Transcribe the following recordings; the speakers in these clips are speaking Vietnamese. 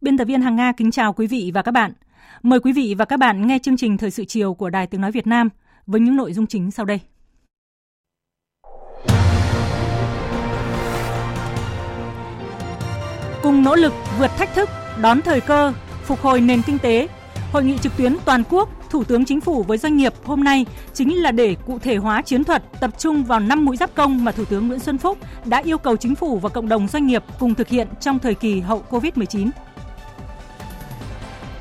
Biên tập viên Hằng Nga kính chào quý vị và các bạn. Mời quý vị và các bạn nghe chương trình Thời sự chiều của Đài Tiếng Nói Việt Nam với những nội dung chính sau đây. Cùng nỗ lực vượt thách thức, đón thời cơ, phục hồi nền kinh tế, Hội nghị trực tuyến toàn quốc, Thủ tướng Chính phủ với doanh nghiệp hôm nay chính là để cụ thể hóa chiến thuật tập trung vào 5 mũi giáp công mà Thủ tướng Nguyễn Xuân Phúc đã yêu cầu Chính phủ và cộng đồng doanh nghiệp cùng thực hiện trong thời kỳ hậu COVID-19.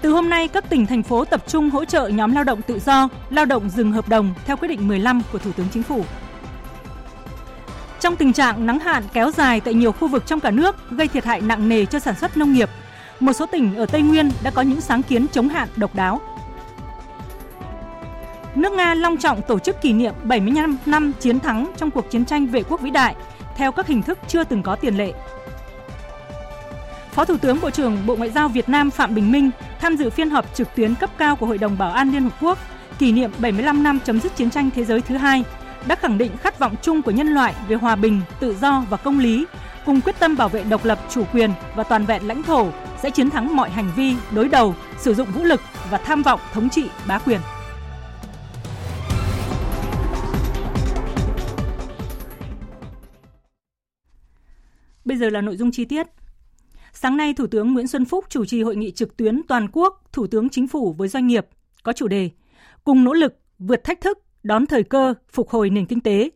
Từ hôm nay, các tỉnh, thành phố tập trung hỗ trợ nhóm lao động tự do, lao động dừng hợp đồng theo quyết định 15 của Thủ tướng Chính phủ. Trong tình trạng nắng hạn kéo dài tại nhiều khu vực trong cả nước gây thiệt hại nặng nề cho sản xuất nông nghiệp, một số tỉnh ở Tây Nguyên đã có những sáng kiến chống hạn độc đáo. Nước Nga long trọng tổ chức kỷ niệm 75 năm chiến thắng trong cuộc chiến tranh vệ quốc vĩ đại theo các hình thức chưa từng có tiền lệ. Phó Thủ tướng Bộ trưởng Bộ Ngoại giao Việt Nam Phạm Bình Minh tham dự phiên họp trực tuyến cấp cao của Hội đồng Bảo an Liên Hợp Quốc kỷ niệm 75 năm chấm dứt chiến tranh thế giới thứ hai đã khẳng định khát vọng chung của nhân loại về hòa bình, tự do và công lý, cùng quyết tâm bảo vệ độc lập, chủ quyền và toàn vẹn lãnh thổ sẽ chiến thắng mọi hành vi đối đầu, sử dụng vũ lực và tham vọng thống trị bá quyền. Bây giờ là nội dung chi tiết. Sáng nay, Thủ tướng Nguyễn Xuân Phúc chủ trì hội nghị trực tuyến toàn quốc Thủ tướng Chính phủ với doanh nghiệp có chủ đề Cùng nỗ lực, vượt thách thức, đón thời cơ, phục hồi nền kinh tế.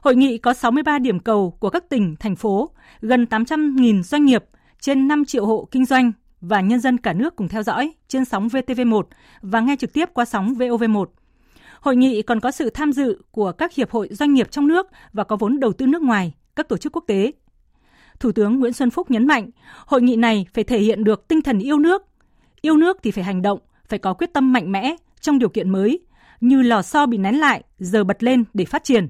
Hội nghị có 63 điểm cầu của các tỉnh, thành phố, gần 800.000 doanh nghiệp, trên 5 triệu hộ kinh doanh và nhân dân cả nước cùng theo dõi trên sóng VTV1 và nghe trực tiếp qua sóng VOV1. Hội nghị còn có sự tham dự của các hiệp hội doanh nghiệp trong nước và có vốn đầu tư nước ngoài, các tổ chức quốc tế. Thủ tướng Nguyễn Xuân Phúc nhấn mạnh, hội nghị này phải thể hiện được tinh thần yêu nước. Yêu nước thì phải hành động, phải có quyết tâm mạnh mẽ trong điều kiện mới, như lò xo bị nén lại, giờ bật lên để phát triển.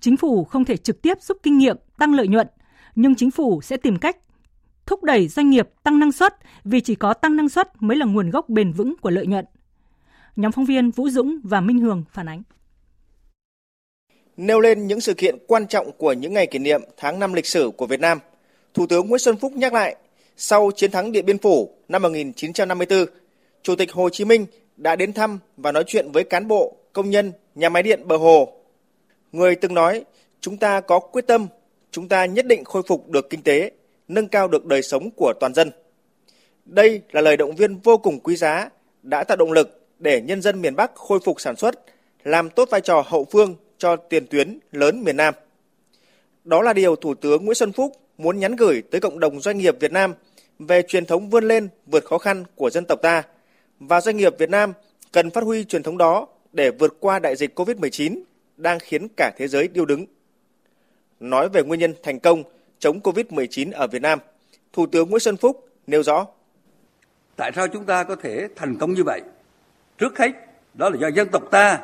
Chính phủ không thể trực tiếp giúp kinh nghiệm tăng lợi nhuận, nhưng chính phủ sẽ tìm cách thúc đẩy doanh nghiệp tăng năng suất vì chỉ có tăng năng suất mới là nguồn gốc bền vững của lợi nhuận. Nhóm phóng viên Vũ Dũng và Minh Hường phản ánh. Nêu lên những sự kiện quan trọng của những ngày kỷ niệm tháng 5 lịch sử của Việt Nam, Thủ tướng Nguyễn Xuân Phúc nhắc lại, sau chiến thắng Điện Biên Phủ năm 1954, Chủ tịch Hồ Chí Minh đã đến thăm và nói chuyện với cán bộ, công nhân, nhà máy điện Bờ Hồ. Người từng nói, chúng ta có quyết tâm, chúng ta nhất định khôi phục được kinh tế, nâng cao được đời sống của toàn dân. Đây là lời động viên vô cùng quý giá, đã tạo động lực để nhân dân miền Bắc khôi phục sản xuất, làm tốt vai trò hậu phương cho tiền tuyến lớn miền Nam. Đó là điều Thủ tướng Nguyễn Xuân Phúc muốn nhắn gửi tới cộng đồng doanh nghiệp Việt Nam về truyền thống vươn lên vượt khó khăn của dân tộc ta, và doanh nghiệp Việt Nam cần phát huy truyền thống đó để vượt qua đại dịch COVID-19 đang khiến cả thế giới điêu đứng. Nói về nguyên nhân thành công chống COVID-19 ở Việt Nam, Thủ tướng Nguyễn Xuân Phúc nêu rõ. Tại sao chúng ta có thể thành công như vậy? Trước hết, đó là do dân tộc ta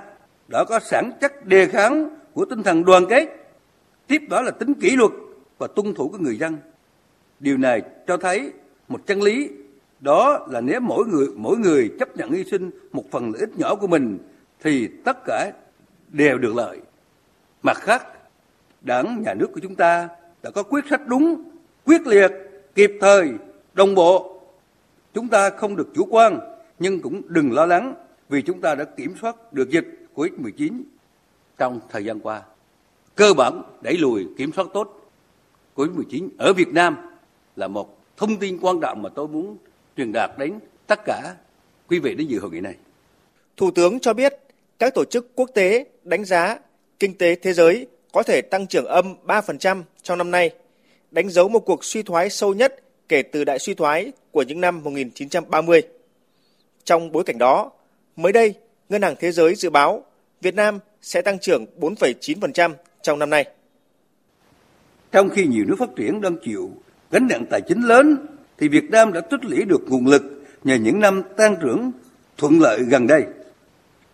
đã có sẵn chất đề kháng của tinh thần đoàn kết, tiếp đó là tính kỷ luật và tuân thủ của người dân. Điều này cho thấy một chân lý, đó là nếu mỗi người chấp nhận hy sinh một phần lợi ích nhỏ của mình thì tất cả đều được lợi. Mặt khác, Đảng, nhà nước của chúng ta đã có quyết sách đúng, quyết liệt, kịp thời, đồng bộ. Chúng ta không được chủ quan nhưng cũng đừng lo lắng vì chúng ta đã kiểm soát được dịch COVID-19 trong thời gian qua, cơ bản đẩy lùi, kiểm soát tốt COVID-19 ở Việt Nam là một thông tin quan trọng mà tôi muốn truyền đạt đến tất cả quý vị đến dự hội nghị này. Thủ tướng cho biết các tổ chức quốc tế đánh giá kinh tế thế giới có thể tăng trưởng âm 3% trong năm nay đánh dấu một cuộc suy thoái sâu nhất kể từ đại suy thoái của những năm 1930. Trong bối cảnh đó, mới đây, Ngân hàng Thế giới dự báo Việt Nam sẽ tăng trưởng 4,9% trong năm nay. Trong khi nhiều nước phát triển đang chịu gánh nặng tài chính lớn, thì Việt Nam đã tích lũy được nguồn lực nhờ những năm tăng trưởng thuận lợi gần đây.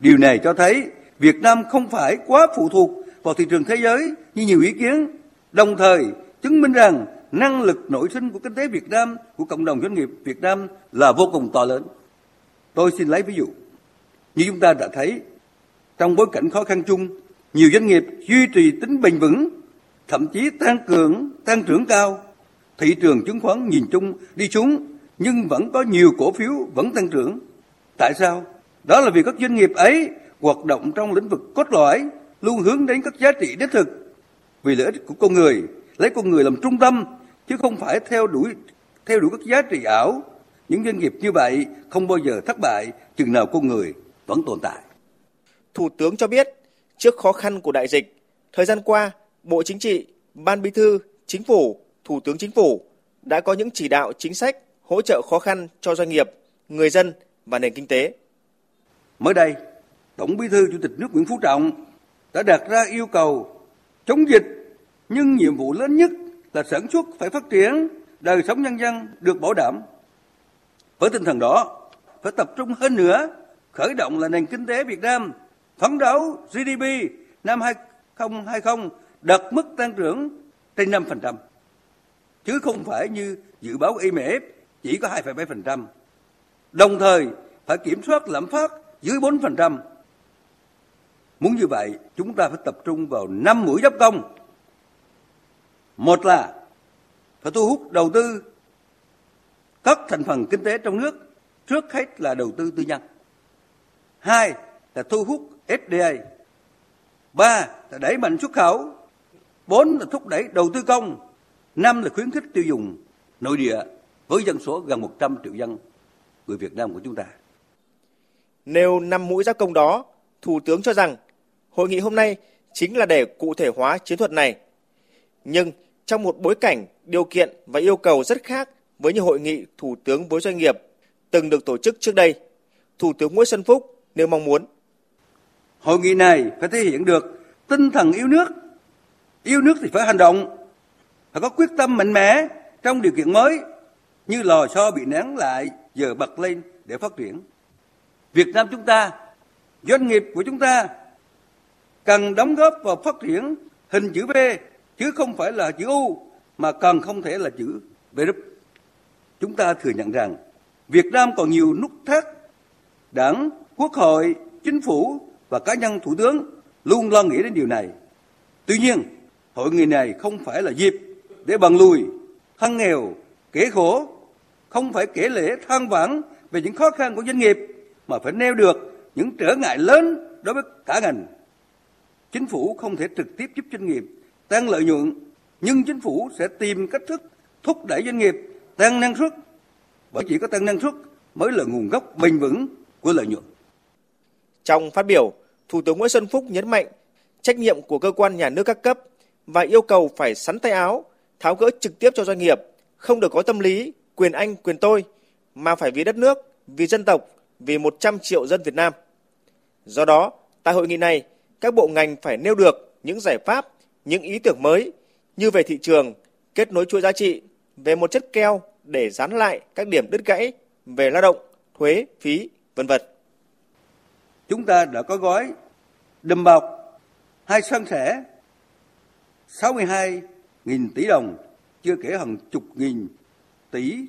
Điều này cho thấy Việt Nam không phải quá phụ thuộc vào thị trường thế giới như nhiều ý kiến, đồng thời chứng minh rằng năng lực nội sinh của kinh tế Việt Nam, của cộng đồng doanh nghiệp Việt Nam là vô cùng to lớn. Tôi xin lấy ví dụ. Như chúng ta đã thấy, trong bối cảnh khó khăn chung, nhiều doanh nghiệp duy trì tính bền vững, thậm chí tăng trưởng cao. Thị trường chứng khoán nhìn chung đi xuống nhưng vẫn có nhiều cổ phiếu vẫn tăng trưởng. Tại sao? Đó là vì các doanh nghiệp ấy hoạt động trong lĩnh vực cốt lõi, luôn hướng đến các giá trị đích thực vì lợi ích của con người, lấy con người làm trung tâm chứ không phải theo đuổi các giá trị ảo. Những doanh nghiệp như vậy không bao giờ thất bại chừng nào con người vẫn tồn tại. Thủ tướng cho biết, trước khó khăn của đại dịch, thời gian qua, Bộ Chính trị, Ban Bí thư, Chính phủ, Thủ tướng Chính phủ đã có những chỉ đạo chính sách hỗ trợ khó khăn cho doanh nghiệp, người dân và nền kinh tế. Mới đây, Tổng Bí thư Chủ tịch nước Nguyễn Phú Trọng đã đặt ra yêu cầu chống dịch, nhưng nhiệm vụ lớn nhất là sản xuất phải phát triển, đời sống nhân dân được bảo đảm. Với tinh thần đó, phải tập trung hơn nữa, khởi động lại nền kinh tế Việt Nam, phấn đấu GDP năm 2020 đạt mức tăng trưởng trên 5%, chứ không phải như dự báo IMF chỉ có 2,7%. Đồng thời, phải kiểm soát lạm phát dưới 4%. Muốn như vậy, chúng ta phải tập trung vào 5 mũi giáp công. Một là phải thu hút đầu tư các thành phần kinh tế trong nước, trước hết là đầu tư tư nhân. Hai là thu hút FDI. Ba là đẩy mạnh xuất khẩu. Bốn là thúc đẩy đầu tư công. Năm là khuyến khích tiêu dùng nội địa với dân số gần 100 triệu dân người Việt Nam của chúng ta. Nêu 5 mũi giáp công đó, Thủ tướng cho rằng hội nghị hôm nay chính là để cụ thể hóa chiến thuật này. Nhưng trong một bối cảnh, điều kiện và yêu cầu rất khác với những hội nghị Thủ tướng với doanh nghiệp từng được tổ chức trước đây, Thủ tướng Nguyễn Xuân Phúc nêu mong muốn. Hội nghị này phải thể hiện được tinh thần yêu nước thì phải hành động, phải có quyết tâm mạnh mẽ trong điều kiện mới, như lò xo bị nén lại giờ bật lên để phát triển. Việt Nam chúng ta, doanh nghiệp của chúng ta cần đóng góp vào phát triển hình chữ V chứ không phải là chữ U, mà cần không thể là chữ V. Chúng ta thừa nhận rằng Việt Nam còn nhiều nút thắt, Đảng, Quốc hội, Chính phủ và cá nhân Thủ tướng luôn lo nghĩ đến điều này. Tuy nhiên, hội nghị này không phải là dịp để bàn lùi, than nghèo, kể khổ, không phải kể lễ than vãn về những khó khăn của doanh nghiệp, mà phải nêu được những trở ngại lớn đối với cả ngành. Chính phủ không thể trực tiếp giúp doanh nghiệp tăng lợi nhuận, nhưng chính phủ sẽ tìm cách thức thúc đẩy doanh nghiệp tăng năng suất, bởi chỉ có tăng năng suất mới là nguồn gốc bền vững của lợi nhuận. Trong phát biểu, Thủ tướng Nguyễn Xuân Phúc nhấn mạnh trách nhiệm của cơ quan nhà nước các cấp và yêu cầu phải xắn tay áo, tháo gỡ trực tiếp cho doanh nghiệp, không được có tâm lý quyền anh quyền tôi, mà phải vì đất nước, vì dân tộc, vì 100 triệu dân Việt Nam. Do đó, tại hội nghị này, các bộ ngành phải nêu được những giải pháp, những ý tưởng mới như về thị trường, kết nối chuỗi giá trị, về một chất keo để dán lại các điểm đứt gãy về lao động, thuế, phí, vân vân. Chúng ta đã có gói đùm bọc hay san sẻ 62.000 tỷ đồng, chưa kể hàng chục nghìn tỷ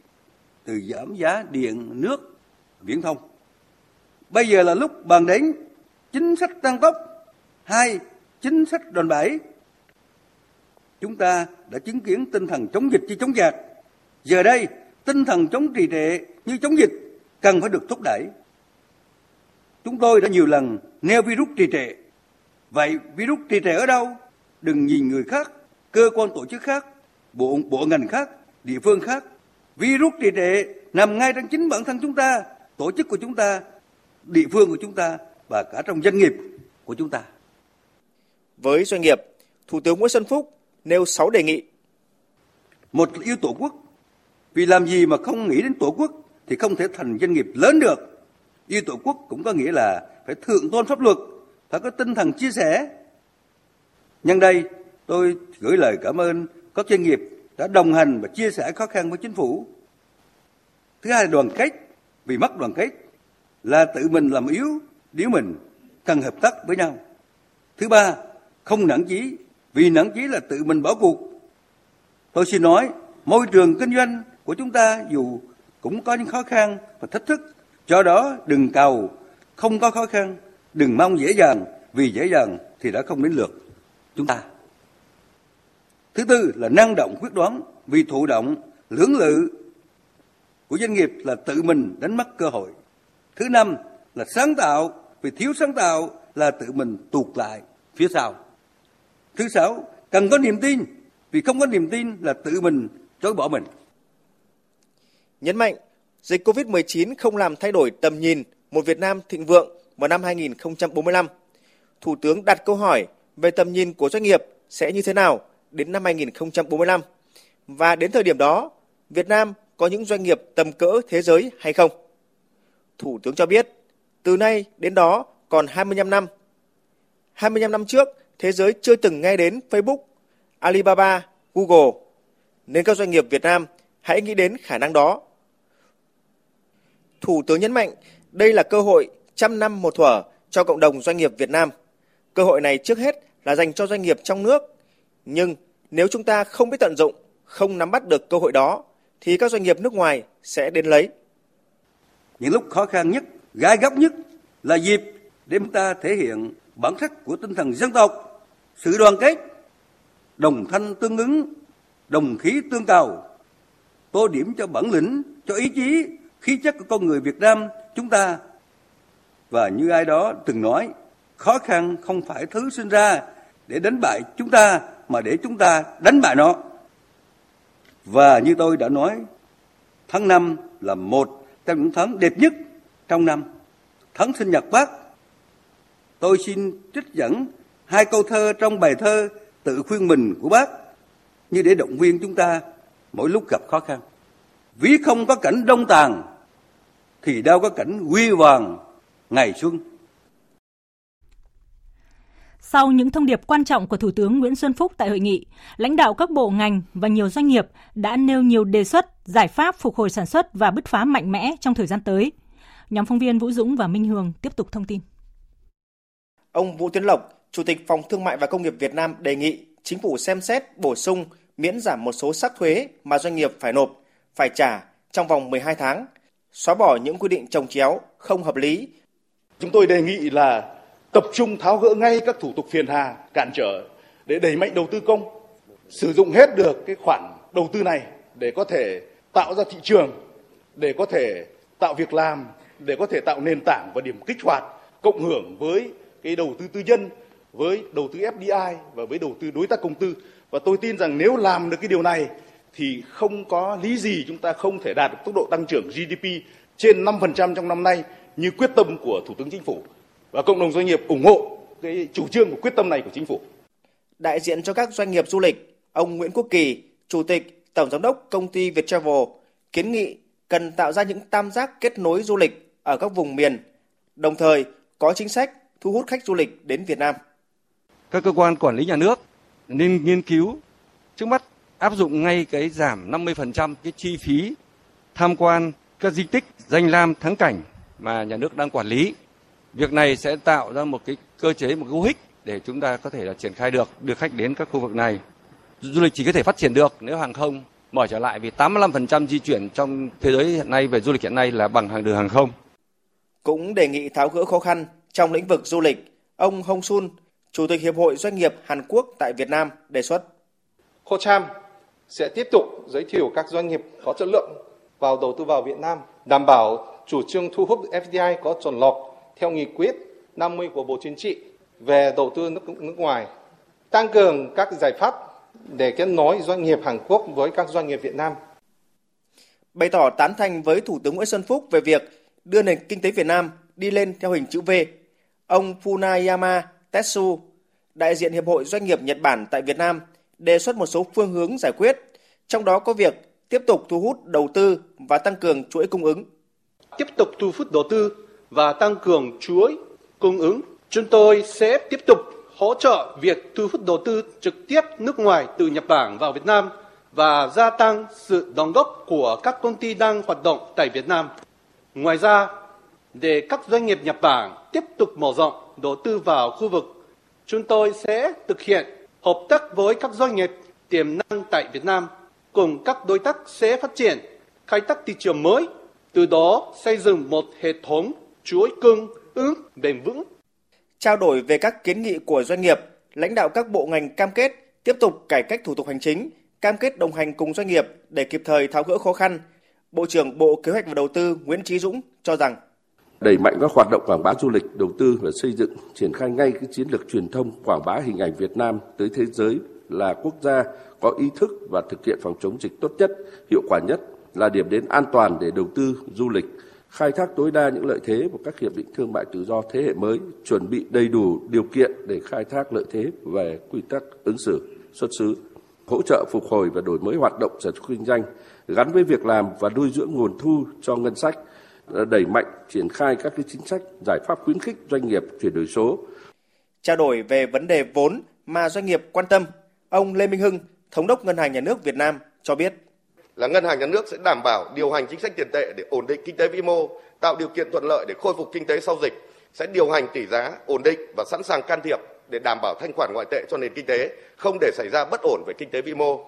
từ giảm giá điện, nước, viễn thông. Bây giờ là lúc bàn đến chính sách tăng tốc hay chính sách đòn bẩy. Chúng ta đã chứng kiến tinh thần chống dịch như chống giặc. Giờ đây, tinh thần chống trì trệ như chống dịch cần phải được thúc đẩy. Chúng tôi đã nhiều lần nêu virus trì trệ. Vậy virus trì trệ ở đâu? Đừng nhìn người khác, cơ quan tổ chức khác, bộ ngành khác, địa phương khác. Virus trì trệ nằm ngay trong chính bản thân chúng ta, tổ chức của chúng ta, địa phương của chúng ta và cả trong doanh nghiệp của chúng ta. Với doanh nghiệp, Thủ tướng Nguyễn Xuân Phúc nêu 6 đề nghị. một là yêu tổ quốc, vì làm gì mà không nghĩ đến tổ quốc thì không thể thành doanh nghiệp lớn được. Yêu tổ quốc cũng có nghĩa là phải thượng tôn pháp luật, phải có tinh thần chia sẻ. Nhân đây, tôi gửi lời cảm ơn các doanh nghiệp đã đồng hành và chia sẻ khó khăn với chính phủ. Thứ hai là đoàn kết, vì mất đoàn kết là tự mình làm yếu, điếu mình, cần hợp tác với nhau. Thứ ba, không nản chí, vì nản chí là tự mình bỏ cuộc. Tôi xin nói, môi trường kinh doanh của chúng ta dù cũng có những khó khăn và thách thức, do đó đừng cầu không có khó khăn, đừng mong dễ dàng, vì dễ dàng thì đã không đến lượt chúng ta. Thứ tư là năng động quyết đoán, vì thụ động lưỡng lự của doanh nghiệp là tự mình đánh mất cơ hội. Thứ năm là sáng tạo, vì thiếu sáng tạo là tự mình tụt lại phía sau. Thứ sáu, cần có niềm tin, vì không có niềm tin là tự mình chối bỏ mình. Nhấn mạnh, dịch Covid-19 không làm thay đổi tầm nhìn một Việt Nam thịnh vượng vào năm 2045. Thủ tướng đặt câu hỏi về tầm nhìn của doanh nghiệp sẽ như thế nào đến năm 2045 và đến thời điểm đó Việt Nam có những doanh nghiệp tầm cỡ thế giới hay không? Thủ tướng cho biết, từ nay đến đó còn 25 năm. 25 năm trước, thế giới chưa từng nghe đến Facebook, Alibaba, Google, nên các doanh nghiệp Việt Nam hãy nghĩ đến khả năng đó. Thủ tướng nhấn mạnh, đây là cơ hội trăm năm một thuở cho cộng đồng doanh nghiệp Việt Nam. Cơ hội này trước hết là dành cho doanh nghiệp trong nước, nhưng nếu chúng ta không biết tận dụng, không nắm bắt được cơ hội đó, thì các doanh nghiệp nước ngoài sẽ đến lấy. Những lúc khó khăn nhất, gai góc nhất là dịp để chúng ta thể hiện bản sắc của tinh thần dân tộc, sự đoàn kết, đồng thanh tương ứng, đồng khí tương cầu, tô điểm cho bản lĩnh, cho ý chí, khí chất của con người Việt Nam chúng ta. Và như ai đó từng nói, khó khăn không phải thứ sinh ra để đánh bại chúng ta, mà để chúng ta đánh bại nó. Và như tôi đã nói, tháng 5 là một trong những tháng đẹp nhất trong năm, tháng sinh nhật Bác. Tôi xin trích dẫn hai câu thơ trong bài thơ Tự khuyên mình của Bác, như để động viên chúng ta mỗi lúc gặp khó khăn. Ví không có cảnh đông tàn, thì đâu có cảnh huy hoàng ngày xuân. Sau những thông điệp quan trọng của Thủ tướng Nguyễn Xuân Phúc tại hội nghị, lãnh đạo các bộ ngành và nhiều doanh nghiệp đã nêu nhiều đề xuất, giải pháp phục hồi sản xuất và bứt phá mạnh mẽ trong thời gian tới. Nhóm phóng viên Vũ Dũng và Minh Hường tiếp tục thông tin. Ông Vũ Tiến Lộc, Chủ tịch Phòng Thương mại và Công nghiệp Việt Nam đề nghị chính phủ xem xét bổ sung miễn giảm một số sắc thuế mà doanh nghiệp phải nộp, phải trả trong vòng 12 tháng, xóa bỏ những quy định chồng chéo, không hợp lý. Chúng tôi đề nghị là tập trung tháo gỡ ngay các thủ tục phiền hà, cản trở để đẩy mạnh đầu tư công, sử dụng hết được cái khoản đầu tư này để có thể tạo ra thị trường, để có thể tạo việc làm, để có thể tạo nền tảng và điểm kích hoạt, cộng hưởng với cái đầu tư tư nhân, với đầu tư FDI và với đầu tư đối tác công tư. Và tôi tin rằng nếu làm được cái điều này thì không có lý gì chúng ta không thể đạt được tốc độ tăng trưởng GDP trên 5% trong năm nay như quyết tâm của Thủ tướng Chính phủ. Và cộng đồng doanh nghiệp ủng hộ cái chủ trương và quyết tâm này của chính phủ. Đại diện cho các doanh nghiệp du lịch, ông Nguyễn Quốc Kỳ, Chủ tịch, Tổng giám đốc công ty Viettravel, kiến nghị cần tạo ra những tam giác kết nối du lịch ở các vùng miền, đồng thời có chính sách thu hút khách du lịch đến Việt Nam. Các cơ quan quản lý nhà nước nên nghiên cứu trước mắt áp dụng ngay cái giảm 50% cái chi phí tham quan các di tích, danh lam thắng cảnh mà nhà nước đang quản lý. Việc này sẽ tạo ra một cái cơ chế, một cú hích để chúng ta có thể là triển khai được khách đến các khu vực này. Du lịch chỉ có thể phát triển được nếu hàng không mở trở lại, vì 85% di chuyển trong thế giới hiện nay về du lịch hiện nay là bằng đường hàng không. Cũng đề nghị tháo gỡ khó khăn trong lĩnh vực du lịch, ông Hong Sun, Chủ tịch Hiệp hội Doanh nghiệp Hàn Quốc tại Việt Nam đề xuất. Kho Cham sẽ tiếp tục giới thiệu các doanh nghiệp có chất lượng vào đầu tư vào Việt Nam, đảm bảo chủ trương thu hút FDI có chọn lọc theo nghị quyết 50 của Bộ Chính trị về đầu tư nước ngoài, tăng cường các giải pháp để kết nối doanh nghiệp Hàn Quốc với các doanh nghiệp Việt Nam. Bày tỏ tán thành với Thủ tướng Nguyễn Xuân Phúc về việc đưa nền kinh tế Việt Nam đi lên theo hình chữ V, ông Funayama Tetsu, đại diện Hiệp hội Doanh nghiệp Nhật Bản tại Việt Nam, đề xuất một số phương hướng giải quyết, trong đó có việc tiếp tục thu hút đầu tư và tăng cường chuỗi cung ứng. Tiếp tục thu hút đầu tư và tăng cường chuỗi cung ứng, chúng tôi sẽ tiếp tục hỗ trợ việc thu hút đầu tư trực tiếp nước ngoài từ Nhật Bản vào Việt Nam và gia tăng sự đóng góp của các công ty đang hoạt động tại Việt Nam. Ngoài ra, để các doanh nghiệp Nhật Bản tiếp tục mở rộng đầu tư vào khu vực, chúng tôi sẽ thực hiện hợp tác với các doanh nghiệp tiềm năng tại Việt Nam cùng các đối tác sẽ phát triển, khai thác thị trường mới, từ đó xây dựng một hệ thống chuỗi cung ứng bền vững. Trao đổi về các kiến nghị của doanh nghiệp, lãnh đạo các bộ ngành cam kết tiếp tục cải cách thủ tục hành chính, cam kết đồng hành cùng doanh nghiệp để kịp thời tháo gỡ khó khăn. Bộ trưởng Bộ Kế hoạch và Đầu tư Nguyễn Chí Dũng cho rằng đẩy mạnh các hoạt động quảng bá du lịch, đầu tư và xây dựng, triển khai ngay cái chiến lược truyền thông quảng bá hình ảnh Việt Nam tới thế giới là quốc gia có ý thức và thực hiện phòng chống dịch tốt nhất, hiệu quả nhất, là điểm đến an toàn để đầu tư du lịch, khai thác tối đa những lợi thế của các hiệp định thương mại tự do thế hệ mới, chuẩn bị đầy đủ điều kiện để khai thác lợi thế về quy tắc ứng xử, xuất xứ, hỗ trợ phục hồi và đổi mới hoạt động sản xuất kinh doanh gắn với việc làm và nuôi dưỡng nguồn thu cho ngân sách, đẩy mạnh triển khai các chính sách, giải pháp khuyến khích doanh nghiệp chuyển đổi số. Trao đổi về vấn đề vốn mà doanh nghiệp quan tâm, ông Lê Minh Hưng, Thống đốc Ngân hàng Nhà nước Việt Nam cho biết là Ngân hàng Nhà nước sẽ đảm bảo điều hành chính sách tiền tệ để ổn định kinh tế vĩ mô, tạo điều kiện thuận lợi để khôi phục kinh tế sau dịch, sẽ điều hành tỷ giá ổn định và sẵn sàng can thiệp để đảm bảo thanh khoản ngoại tệ cho nền kinh tế, không để xảy ra bất ổn về kinh tế vĩ mô.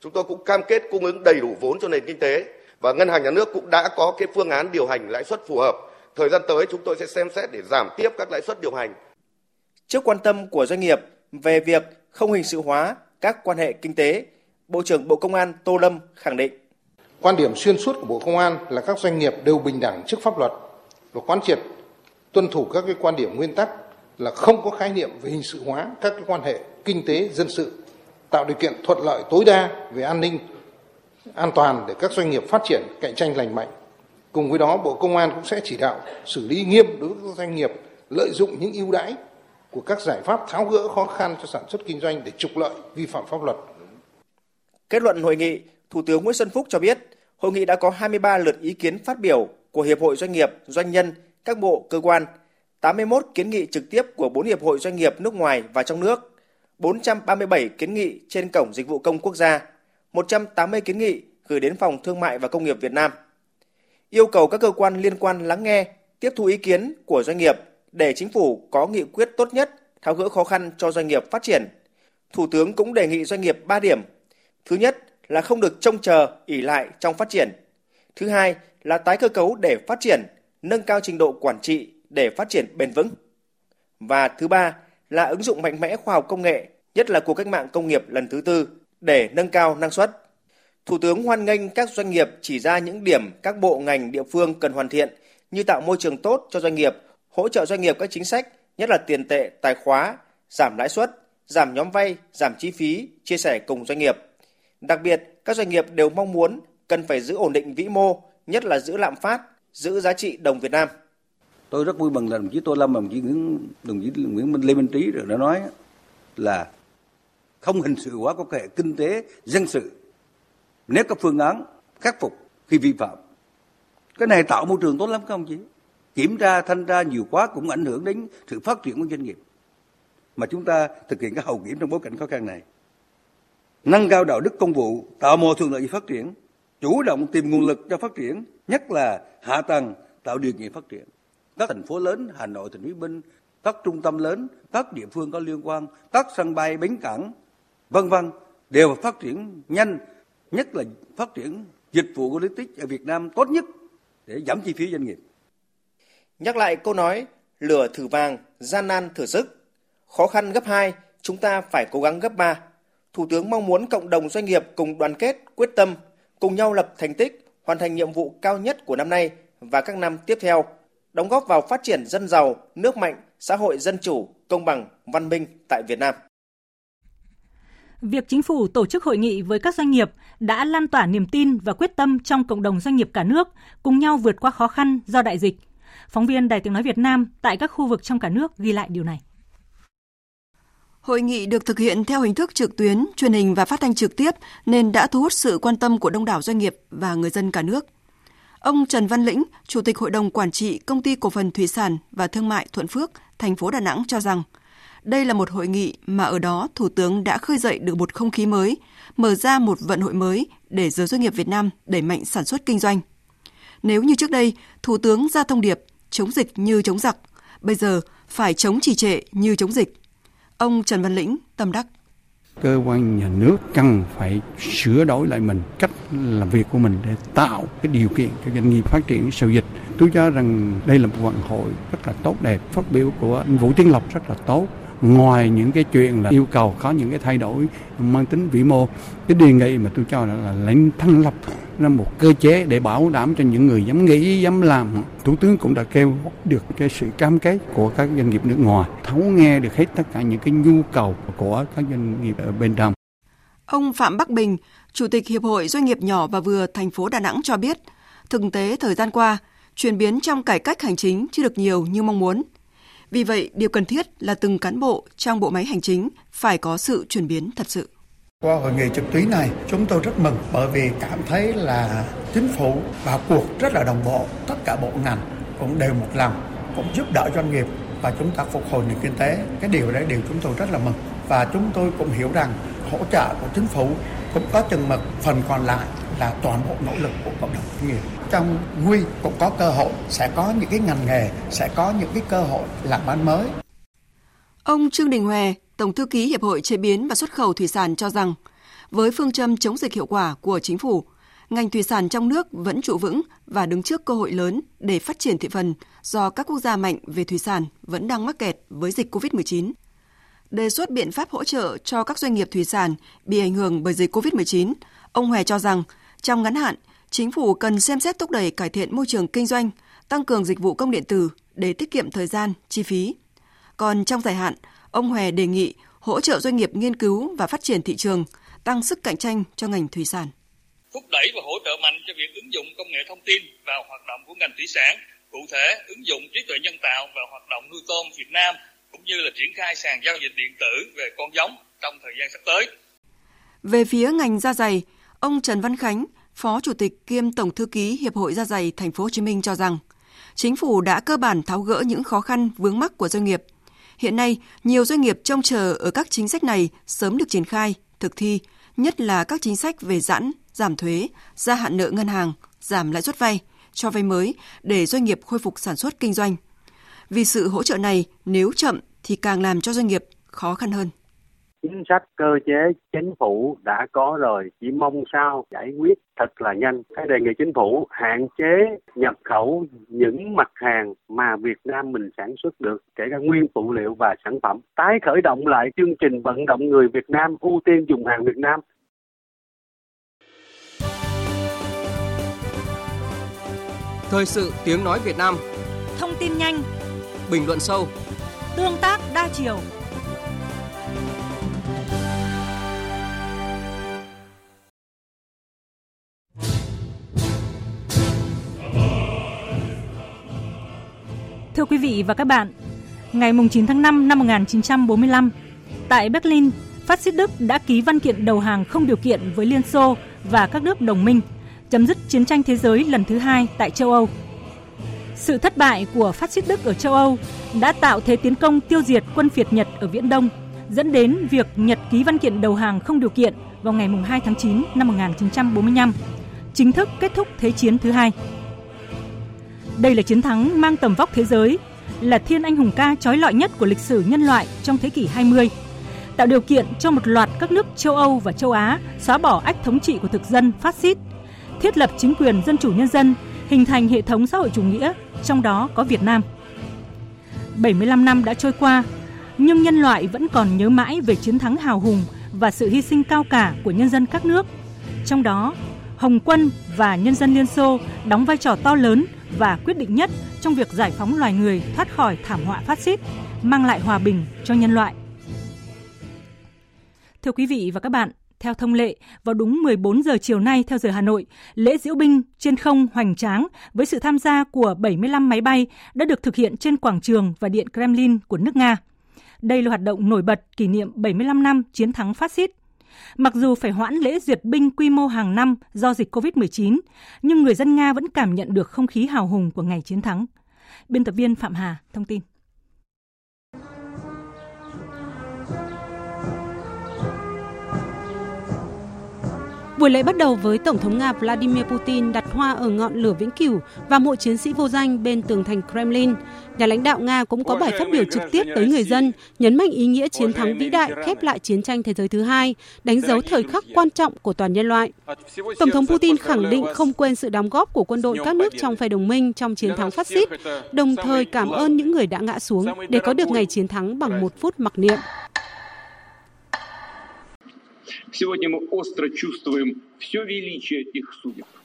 Chúng tôi cũng cam kết cung ứng đầy đủ vốn cho nền kinh tế và Ngân hàng Nhà nước cũng đã có cái phương án điều hành lãi suất phù hợp. Thời gian tới chúng tôi sẽ xem xét để giảm tiếp các lãi suất điều hành. Trước quan tâm của doanh nghiệp về việc không hình sự hóa các quan hệ kinh tế, Bộ trưởng Bộ Công an Tô Lâm khẳng định quan điểm xuyên suốt của Bộ Công an là các doanh nghiệp đều bình đẳng trước pháp luật và quán triệt tuân thủ các cái quan điểm nguyên tắc là không có khái niệm về hình sự hóa các cái quan hệ kinh tế dân sự, tạo điều kiện thuận lợi tối đa về an ninh, an toàn để các doanh nghiệp phát triển cạnh tranh lành mạnh. Cùng với đó, Bộ Công an cũng sẽ chỉ đạo xử lý nghiêm đối với các doanh nghiệp lợi dụng những ưu đãi của các giải pháp tháo gỡ khó khăn cho sản xuất kinh doanh để trục lợi, vi phạm pháp luật. Kết luận hội nghị, Thủ tướng Nguyễn Xuân Phúc cho biết, hội nghị đã có 23 lượt ý kiến phát biểu của Hiệp hội Doanh nghiệp, Doanh nhân, các bộ, cơ quan, 81 kiến nghị trực tiếp của 4 Hiệp hội Doanh nghiệp nước ngoài và trong nước, 437 kiến nghị trên Cổng Dịch vụ Công Quốc gia, 180 kiến nghị gửi đến Phòng Thương mại và Công nghiệp Việt Nam. Yêu cầu các cơ quan liên quan lắng nghe, tiếp thu ý kiến của doanh nghiệp để chính phủ có nghị quyết tốt nhất tháo gỡ khó khăn cho doanh nghiệp phát triển. Thủ tướng cũng đề nghị doanh nghiệp 3 điểm. Thứ nhất là không được trông chờ, ỷ lại trong phát triển. Thứ hai là tái cơ cấu để phát triển, nâng cao trình độ quản trị để phát triển bền vững. Và thứ ba là ứng dụng mạnh mẽ khoa học công nghệ, nhất là cuộc cách mạng công nghiệp lần thứ 4 để nâng cao năng suất. Thủ tướng hoan nghênh các doanh nghiệp chỉ ra những điểm các bộ ngành địa phương cần hoàn thiện như tạo môi trường tốt cho doanh nghiệp, hỗ trợ doanh nghiệp các chính sách, nhất là tiền tệ, tài khóa, giảm lãi suất, giảm nhóm vay, giảm chi phí, chia sẻ cùng doanh nghiệp. Đặc biệt, các doanh nghiệp đều mong muốn cần phải giữ ổn định vĩ mô, nhất là giữ lạm phát, giữ giá trị đồng Việt Nam. Tôi rất vui mừng là đồng chí Tô Lâm và đồng chí Lê Minh Trí đã nói là không hình sự hóa các hệ kinh tế, dân sự. Nếu các phương án khắc phục khi vi phạm. Cái này tạo môi trường tốt lắm không chị? Kiểm tra, thanh tra nhiều quá cũng ảnh hưởng đến sự phát triển của doanh nghiệp. Mà chúng ta thực hiện các hậu kiểm trong bối cảnh khó khăn này. Nâng cao đạo đức công vụ, tạo môi trường lợi phát triển, chủ động tìm nguồn lực cho phát triển, nhất là hạ tầng tạo điều kiện phát triển. Các thành phố lớn, Hà Nội, Thành phố Hồ Chí Minh, các trung tâm lớn, các địa phương có liên quan, các sân bay, bến cảng, v.v. đều phát triển nhanh, nhất là phát triển dịch vụ logistics ở Việt Nam tốt nhất để giảm chi phí doanh nghiệp. Nhắc lại câu nói, lửa thử vàng, gian nan thử sức, khó khăn gấp 2, chúng ta phải cố gắng gấp 3. Thủ tướng mong muốn cộng đồng doanh nghiệp cùng đoàn kết, quyết tâm, cùng nhau lập thành tích, hoàn thành nhiệm vụ cao nhất của năm nay và các năm tiếp theo, đóng góp vào phát triển dân giàu, nước mạnh, xã hội dân chủ, công bằng, văn minh tại Việt Nam. Việc chính phủ tổ chức hội nghị với các doanh nghiệp đã lan tỏa niềm tin và quyết tâm trong cộng đồng doanh nghiệp cả nước, cùng nhau vượt qua khó khăn do đại dịch. Phóng viên Đài Tiếng Nói Việt Nam tại các khu vực trong cả nước ghi lại điều này. Hội nghị được thực hiện theo hình thức trực tuyến, truyền hình và phát thanh trực tiếp nên đã thu hút sự quan tâm của đông đảo doanh nghiệp và người dân cả nước. Ông Trần Văn Lĩnh, Chủ tịch Hội đồng Quản trị Công ty Cổ phần Thủy sản và Thương mại Thuận Phước, thành phố Đà Nẵng cho rằng, đây là một hội nghị mà ở đó Thủ tướng đã khơi dậy được một không khí mới, mở ra một vận hội mới để giới doanh nghiệp Việt Nam đẩy mạnh sản xuất kinh doanh. Nếu như trước đây, Thủ tướng ra thông điệp chống dịch như chống giặc, bây giờ phải chống trì trệ như chống dịch. Ông Trần Văn Lĩnh tâm đắc. Cơ quan nhà nước cần phải sửa đổi lại mình, cách làm việc của mình để tạo cái điều kiện cho doanh nghiệp phát triển sau dịch. Tôi cho rằng đây là một vận hội rất là tốt đẹp, phát biểu của anh Vũ Tiến Lộc rất là tốt. Ngoài những cái chuyện là yêu cầu có những cái thay đổi mang tính vĩ mô, cái đề nghị mà tôi cho là lãnh thành lập ra một cơ chế để bảo đảm cho những người dám nghĩ, dám làm. Thủ tướng cũng đã kêu được cái sự cam kết của các doanh nghiệp nước ngoài, thấu nghe được hết tất cả những cái nhu cầu của các doanh nghiệp ở bên trong. Ông Phạm Bắc Bình, Chủ tịch Hiệp hội Doanh nghiệp nhỏ và vừa thành phố Đà Nẵng cho biết, thực tế thời gian qua, chuyển biến trong cải cách hành chính chưa được nhiều như mong muốn. Vì vậy, điều cần thiết là từng cán bộ trong bộ máy hành chính phải có sự chuyển biến thật sự. Qua hội nghị trực tuyến này, chúng tôi rất mừng bởi vì cảm thấy là chính phủ vào cuộc rất là đồng bộ, tất cả bộ ngành cũng đều một lòng, cũng giúp đỡ doanh nghiệp và chúng ta phục hồi nền kinh tế. Cái điều đấy điều chúng tôi rất là mừng và chúng tôi cũng hiểu rằng hỗ trợ của chính phủ cũng có chừng mực, phần còn lại là toàn bộ nỗ lực của cộng đồng doanh nghiệp. Trong nguy cũng có cơ hội, sẽ có những cái ngành nghề, sẽ có những cái cơ hội làm ăn mới. Ông Trương Đình Hòe, Tổng thư ký Hiệp hội Chế biến và Xuất khẩu Thủy sản cho rằng, với phương châm chống dịch hiệu quả của chính phủ, ngành thủy sản trong nước vẫn trụ vững và đứng trước cơ hội lớn để phát triển thị phần do các quốc gia mạnh về thủy sản vẫn đang mắc kẹt với dịch COVID-19. Đề xuất biện pháp hỗ trợ cho các doanh nghiệp thủy sản bị ảnh hưởng bởi dịch COVID-19, ông Hòe cho rằng, trong ngắn hạn, Chính phủ cần xem xét thúc đẩy cải thiện môi trường kinh doanh, tăng cường dịch vụ công điện tử để tiết kiệm thời gian, chi phí. Còn trong dài hạn, ông Hòe đề nghị hỗ trợ doanh nghiệp nghiên cứu và phát triển thị trường, tăng sức cạnh tranh cho ngành thủy sản. Thúc đẩy và hỗ trợ mạnh cho việc ứng dụng công nghệ thông tin vào hoạt động của ngành thủy sản, cụ thể ứng dụng trí tuệ nhân tạo vào hoạt động nuôi tôm Việt Nam, cũng như là triển khai sàn giao dịch điện tử về con giống trong thời gian sắp tới. Về phía ngành da giày, ông Trần Văn Khánh, Phó Chủ tịch kiêm Tổng thư ký Hiệp hội Da giày Thành phố Hồ Chí Minh cho rằng, chính phủ đã cơ bản tháo gỡ những khó khăn vướng mắc của doanh nghiệp. Hiện nay, nhiều doanh nghiệp trông chờ ở các chính sách này sớm được triển khai, thực thi, nhất là các chính sách về giãn, giảm thuế, gia hạn nợ ngân hàng, giảm lãi suất vay, cho vay mới để doanh nghiệp khôi phục sản xuất kinh doanh. Vì sự hỗ trợ này nếu chậm thì càng làm cho doanh nghiệp khó khăn hơn. Chính sách cơ chế chính phủ đã có rồi, chỉ mong sao giải quyết thật là nhanh. Cái đề nghị chính phủ hạn chế nhập khẩu những mặt hàng mà Việt Nam mình sản xuất được, kể cả nguyên phụ liệu và sản phẩm. Tái khởi động lại chương trình vận động người Việt Nam ưu tiên dùng hàng Việt Nam. Thời sự tiếng nói Việt Nam. Thông tin nhanh. Bình luận sâu. Tương tác đa chiều. Thưa quý vị và các bạn, ngày 9 tháng 5 năm 1945, tại Berlin, Phát xít Đức đã ký văn kiện đầu hàng không điều kiện với Liên Xô và các nước đồng minh, chấm dứt chiến tranh thế giới lần thứ hai tại châu Âu. Sự thất bại của Phát xít Đức ở châu Âu đã tạo thế tiến công tiêu diệt quân Việt Nhật ở Viễn Đông, dẫn đến việc Nhật ký văn kiện đầu hàng không điều kiện vào ngày 2 tháng 9 năm 1945, chính thức kết thúc Thế chiến thứ hai. Đây là chiến thắng mang tầm vóc thế giới, là thiên anh hùng ca chói lọi nhất của lịch sử nhân loại trong thế kỷ 20, tạo điều kiện cho một loạt các nước châu Âu và châu Á xóa bỏ ách thống trị của thực dân phát xít, thiết lập chính quyền dân chủ nhân dân, hình thành hệ thống xã hội chủ nghĩa, trong đó có Việt Nam. 75 năm đã trôi qua, nhưng nhân loại vẫn còn nhớ mãi về chiến thắng hào hùng và sự hy sinh cao cả của nhân dân các nước, trong đó Hồng quân và nhân dân Liên Xô đóng vai trò to lớn và quyết định nhất trong việc giải phóng loài người thoát khỏi thảm họa phát xít, mang lại hòa bình cho nhân loại. Thưa quý vị và các bạn, theo thông lệ, vào đúng 14 giờ chiều nay theo giờ Hà Nội, lễ diễu binh trên không hoành tráng với sự tham gia của 75 máy bay đã được thực hiện trên quảng trường và điện Kremlin của nước Nga. Đây là hoạt động nổi bật kỷ niệm 75 năm chiến thắng phát xít. Mặc dù phải hoãn lễ duyệt binh quy mô hàng năm do dịch COVID-19, nhưng người dân Nga vẫn cảm nhận được không khí hào hùng của ngày chiến thắng. Biên tập viên Phạm Hà thông tin. Buổi lễ bắt đầu với Tổng thống Nga Vladimir Putin đặt hoa ở ngọn lửa vĩnh cửu và mộ chiến sĩ vô danh bên tường thành Kremlin. Nhà lãnh đạo Nga cũng có bài phát biểu trực tiếp tới người dân, nhấn mạnh ý nghĩa chiến thắng vĩ đại khép lại chiến tranh thế giới thứ hai, đánh dấu thời khắc quan trọng của toàn nhân loại. Tổng thống Putin khẳng định không quên sự đóng góp của quân đội các nước trong phe đồng minh trong chiến thắng phát xít, đồng thời cảm ơn những người đã ngã xuống để có được ngày chiến thắng bằng một phút mặc niệm.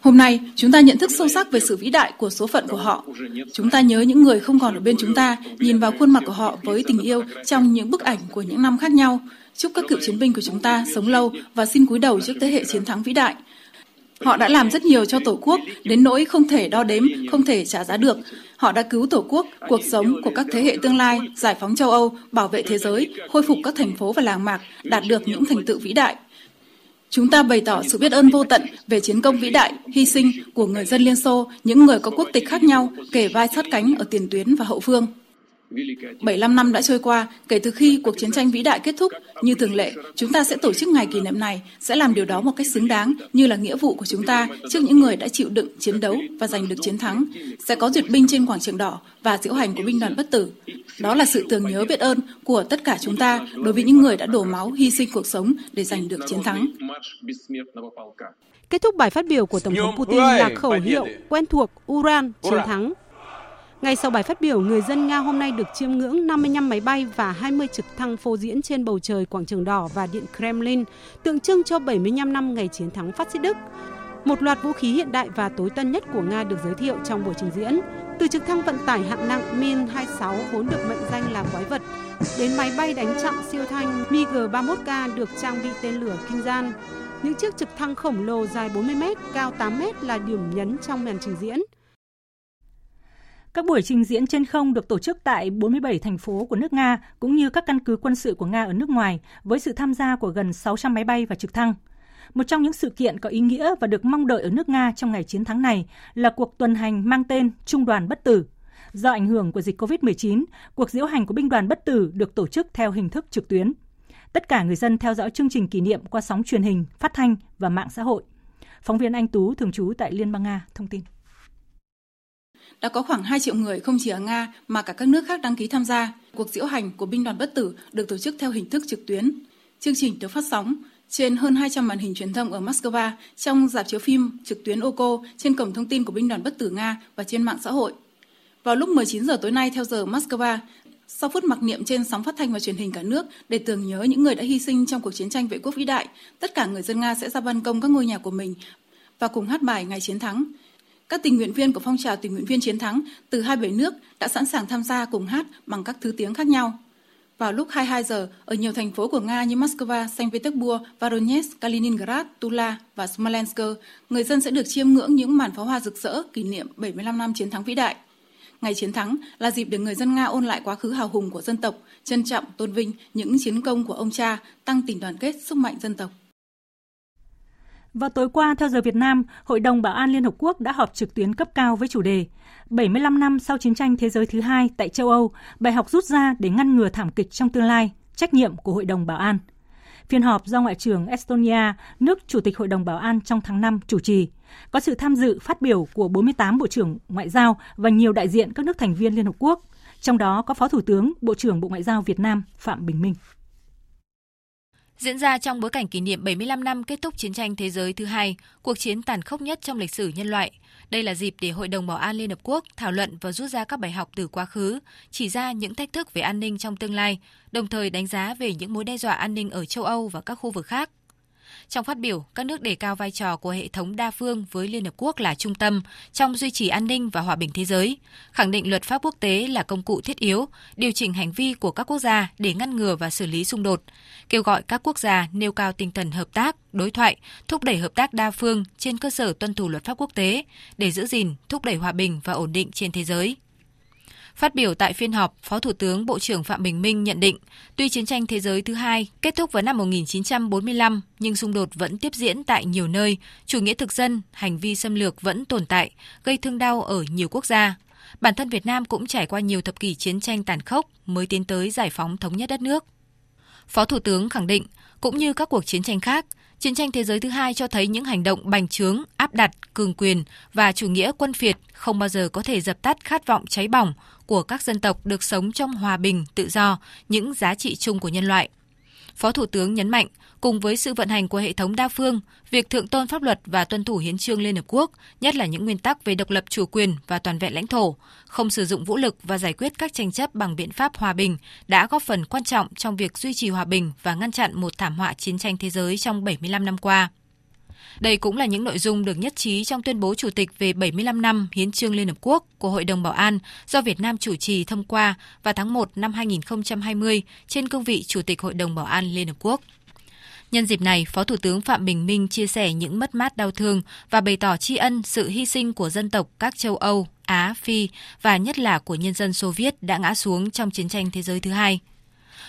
Hôm nay, chúng ta nhận thức sâu sắc về sự vĩ đại của số phận của họ. Chúng ta nhớ những người không còn ở bên chúng ta, nhìn vào khuôn mặt của họ với tình yêu trong những bức ảnh của những năm khác nhau. Chúc các cựu chiến binh của chúng ta sống lâu và xin cúi đầu trước thế hệ chiến thắng vĩ đại. Họ đã làm rất nhiều cho Tổ quốc, đến nỗi không thể đo đếm, không thể trả giá được. Họ đã cứu Tổ quốc, cuộc sống của các thế hệ tương lai, giải phóng châu Âu, bảo vệ thế giới, khôi phục các thành phố và làng mạc, đạt được những thành tựu vĩ đại. Chúng ta bày tỏ sự biết ơn vô tận về chiến công vĩ đại, hy sinh của người dân Liên Xô, những người có quốc tịch khác nhau, kề vai sát cánh ở tiền tuyến và hậu phương. 75 năm đã trôi qua kể từ khi cuộc chiến tranh vĩ đại kết thúc. Như thường lệ, chúng ta sẽ tổ chức ngày kỷ niệm này, sẽ làm điều đó một cách xứng đáng như là nghĩa vụ của chúng ta trước những người đã chịu đựng, chiến đấu và giành được chiến thắng. Sẽ có duyệt binh trên quảng trường đỏ và diễu hành của binh đoàn bất tử. Đó là sự tưởng nhớ biết ơn của tất cả chúng ta đối với những người đã đổ máu, hy sinh cuộc sống để giành được chiến thắng. Kết thúc bài phát biểu của Tổng thống Putin là khẩu hiệu quen thuộc Uran, chiến thắng. Ngay sau bài phát biểu, người dân Nga hôm nay được chiêm ngưỡng 55 máy bay và 20 trực thăng phô diễn trên bầu trời Quảng trường Đỏ và Điện Kremlin, tượng trưng cho 75 năm ngày chiến thắng phát xít Đức. Một loạt vũ khí hiện đại và tối tân nhất của Nga được giới thiệu trong buổi trình diễn, từ trực thăng vận tải hạng nặng Min-26 vốn được mệnh danh là quái vật, đến máy bay đánh chặn siêu thanh MiG-31K được trang bị tên lửa Kinzhan. Những chiếc trực thăng khổng lồ dài 40m, cao 8m là điểm nhấn trong màn trình diễn. Các buổi trình diễn trên không được tổ chức tại 47 thành phố của nước Nga cũng như các căn cứ quân sự của Nga ở nước ngoài với sự tham gia của gần 600 máy bay và trực thăng. Một trong những sự kiện có ý nghĩa và được mong đợi ở nước Nga trong ngày chiến thắng này là cuộc tuần hành mang tên Trung đoàn Bất Tử. Do ảnh hưởng của dịch COVID-19, cuộc diễu hành của binh đoàn Bất Tử được tổ chức theo hình thức trực tuyến. Tất cả người dân theo dõi chương trình kỷ niệm qua sóng truyền hình, phát thanh và mạng xã hội. Phóng viên Anh Tú thường trú tại Liên bang Nga thông tin. Đã có khoảng 2 triệu người không chỉ ở Nga mà cả các nước khác đăng ký tham gia. Cuộc diễu hành của binh đoàn bất tử được tổ chức theo hình thức trực tuyến. Chương trình được phát sóng trên hơn 200 màn hình truyền thông ở Moscow, trong rạp chiếu phim trực tuyến Oco, trên cổng thông tin của binh đoàn bất tử Nga và trên mạng xã hội. Vào lúc 19 giờ tối nay theo giờ Moscow, sau phút mặc niệm trên sóng phát thanh và truyền hình cả nước để tưởng nhớ những người đã hy sinh trong cuộc chiến tranh vệ quốc vĩ đại, tất cả người dân Nga sẽ ra ban công các ngôi nhà của mình và cùng hát bài Ngày Chiến Thắng. Các tình nguyện viên của phong trào tình nguyện viên chiến thắng từ 27 nước đã sẵn sàng tham gia cùng hát bằng các thứ tiếng khác nhau. Vào lúc 22 giờ, ở nhiều thành phố của Nga như Moscow, Saint Petersburg, Voronezh, Kaliningrad, Tula và Smolensk, người dân sẽ được chiêm ngưỡng những màn pháo hoa rực rỡ kỷ niệm 75 năm chiến thắng vĩ đại. Ngày chiến thắng là dịp để người dân Nga ôn lại quá khứ hào hùng của dân tộc, trân trọng, tôn vinh những chiến công của ông cha, tăng tình đoàn kết, sức mạnh dân tộc. Vào tối qua, theo giờ Việt Nam, Hội đồng Bảo an Liên Hợp Quốc đã họp trực tuyến cấp cao với chủ đề 75 năm sau chiến tranh thế giới thứ hai tại châu Âu, bài học rút ra để ngăn ngừa thảm kịch trong tương lai, trách nhiệm của Hội đồng Bảo an. Phiên họp do Ngoại trưởng Estonia, nước Chủ tịch Hội đồng Bảo an trong tháng 5 chủ trì, có sự tham dự phát biểu của 48 Bộ trưởng Ngoại giao và nhiều đại diện các nước thành viên Liên Hợp Quốc, trong đó có Phó Thủ tướng, Bộ trưởng Bộ Ngoại giao Việt Nam Phạm Bình Minh. Diễn ra trong bối cảnh kỷ niệm 75 năm kết thúc chiến tranh thế giới thứ hai, cuộc chiến tàn khốc nhất trong lịch sử nhân loại. Đây là dịp để Hội đồng Bảo an Liên Hợp Quốc thảo luận và rút ra các bài học từ quá khứ, chỉ ra những thách thức về an ninh trong tương lai, đồng thời đánh giá về những mối đe dọa an ninh ở châu Âu và các khu vực khác. Trong phát biểu, các nước đề cao vai trò của hệ thống đa phương với Liên Hợp Quốc là trung tâm trong duy trì an ninh và hòa bình thế giới, khẳng định luật pháp quốc tế là công cụ thiết yếu, điều chỉnh hành vi của các quốc gia để ngăn ngừa và xử lý xung đột, kêu gọi các quốc gia nêu cao tinh thần hợp tác, đối thoại, thúc đẩy hợp tác đa phương trên cơ sở tuân thủ luật pháp quốc tế để giữ gìn, thúc đẩy hòa bình và ổn định trên thế giới. Phát biểu tại phiên họp, Phó Thủ tướng Bộ trưởng Phạm Bình Minh nhận định, tuy chiến tranh thế giới thứ hai kết thúc vào năm 1945, nhưng xung đột vẫn tiếp diễn tại nhiều nơi, chủ nghĩa thực dân, hành vi xâm lược vẫn tồn tại, gây thương đau ở nhiều quốc gia. Bản thân Việt Nam cũng trải qua nhiều thập kỷ chiến tranh tàn khốc mới tiến tới giải phóng thống nhất đất nước. Phó Thủ tướng khẳng định, cũng như các cuộc chiến tranh khác, chiến tranh thế giới thứ hai cho thấy những hành động bành trướng, áp đặt, cường quyền và chủ nghĩa quân phiệt không bao giờ có thể dập tắt khát vọng cháy bỏng của các dân tộc được sống trong hòa bình, tự do, những giá trị chung của nhân loại. Phó Thủ tướng nhấn mạnh, cùng với sự vận hành của hệ thống đa phương, việc thượng tôn pháp luật và tuân thủ hiến chương Liên Hợp Quốc, nhất là những nguyên tắc về độc lập chủ quyền và toàn vẹn lãnh thổ, không sử dụng vũ lực và giải quyết các tranh chấp bằng biện pháp hòa bình đã góp phần quan trọng trong việc duy trì hòa bình và ngăn chặn một thảm họa chiến tranh thế giới trong 75 năm qua. Đây cũng là những nội dung được nhất trí trong tuyên bố Chủ tịch về 75 năm Hiến chương Liên Hợp Quốc của Hội đồng Bảo an do Việt Nam chủ trì thông qua vào tháng 1 năm 2020 trên cương vị Chủ tịch Hội đồng Bảo an Liên Hợp Quốc. Nhân dịp này, Phó Thủ tướng Phạm Bình Minh chia sẻ những mất mát đau thương và bày tỏ tri ân sự hy sinh của dân tộc các châu Âu, Á, Phi và nhất là của nhân dân Xô Viết đã ngã xuống trong chiến tranh thế giới thứ hai.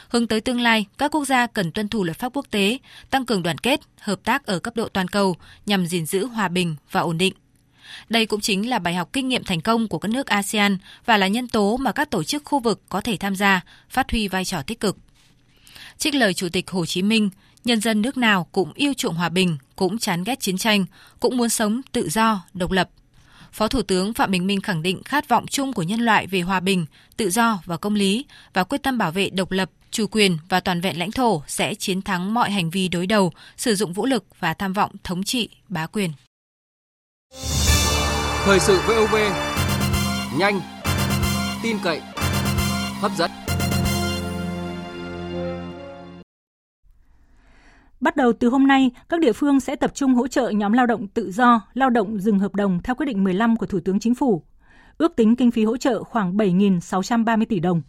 Hướng tới tương lai, các quốc gia cần tuân thủ luật pháp quốc tế, tăng cường đoàn kết, hợp tác ở cấp độ toàn cầu nhằm gìn giữ hòa bình và ổn định. Đây cũng chính là bài học kinh nghiệm thành công của các nước ASEAN và là nhân tố mà các tổ chức khu vực có thể tham gia, phát huy vai trò tích cực. Trích lời Chủ tịch Hồ Chí Minh, nhân dân nước nào cũng yêu chuộng hòa bình, cũng chán ghét chiến tranh, cũng muốn sống tự do, độc lập. Phó Thủ tướng Phạm Bình Minh khẳng định khát vọng chung của nhân loại về hòa bình, tự do và công lý và quyết tâm bảo vệ độc lập, chủ quyền và toàn vẹn lãnh thổ sẽ chiến thắng mọi hành vi đối đầu, sử dụng vũ lực và tham vọng thống trị, bá quyền. Thời sự VOV, nhanh, tin cậy, hấp dẫn. Bắt đầu từ hôm nay, các địa phương sẽ tập trung hỗ trợ nhóm lao động tự do, lao động dừng hợp đồng theo quyết định 15 của Thủ tướng Chính phủ. Ước tính kinh phí hỗ trợ khoảng 7.630 tỷ đồng.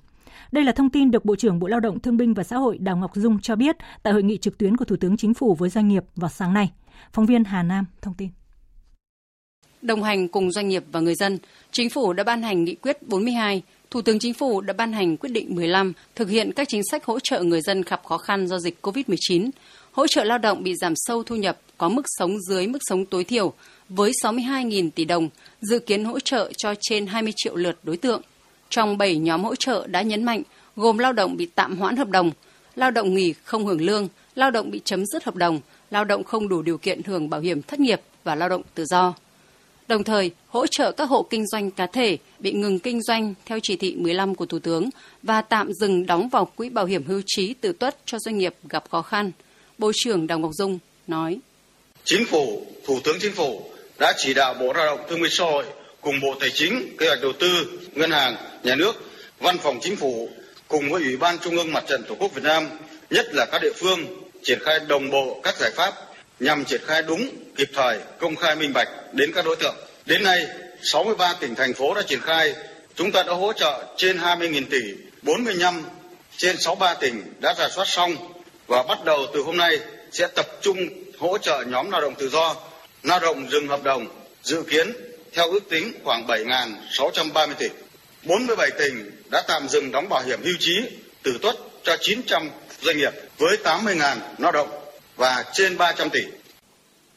Đây là thông tin được Bộ trưởng Bộ Lao động Thương binh và Xã hội Đào Ngọc Dung cho biết tại hội nghị trực tuyến của Thủ tướng Chính phủ với doanh nghiệp vào sáng nay. Phóng viên Hà Nam thông tin. Đồng hành cùng doanh nghiệp và người dân, Chính phủ đã ban hành nghị quyết 42, Thủ tướng Chính phủ đã ban hành quyết định 15 thực hiện các chính sách hỗ trợ người dân gặp khó khăn do dịch COVID-19, hỗ trợ lao động bị giảm sâu thu nhập có mức sống dưới mức sống tối thiểu với 62.000 tỷ đồng, dự kiến hỗ trợ cho trên 20 triệu lượt đối tượng. Trong 7 nhóm hỗ trợ đã nhấn mạnh gồm lao động bị tạm hoãn hợp đồng, lao động nghỉ không hưởng lương, lao động bị chấm dứt hợp đồng, lao động không đủ điều kiện hưởng bảo hiểm thất nghiệp và lao động tự do. Đồng thời, hỗ trợ các hộ kinh doanh cá thể bị ngừng kinh doanh theo chỉ thị 15 của Thủ tướng và tạm dừng đóng vào quỹ bảo hiểm hưu trí tự tuất cho doanh nghiệp gặp khó khăn. Bộ trưởng Đào Ngọc Dung nói: Chính phủ, Thủ tướng Chính phủ đã chỉ đạo Bộ Lao động Thương binh Xã hội cùng Bộ Tài chính, Kế hoạch Đầu tư, Ngân hàng Nhà nước, Văn phòng Chính phủ cùng với Ủy ban Trung ương Mặt trận Tổ quốc Việt Nam, nhất là các địa phương triển khai đồng bộ các giải pháp nhằm triển khai đúng, kịp thời, công khai minh bạch đến các đối tượng. Đến nay, 63 tỉnh thành phố đã triển khai, chúng ta đã hỗ trợ trên 20.000 tỷ, 45 trên 63 tỉnh đã rà soát xong và bắt đầu từ hôm nay sẽ tập trung hỗ trợ nhóm lao động tự do, lao động dừng hợp đồng, dự kiến theo ước tính khoảng 7.630 tỷ. 47 tỉnh đã tạm dừng đóng bảo hiểm hưu trí tử tuất cho 900 doanh nghiệp với 80.000 lao động và trên 300 tỷ.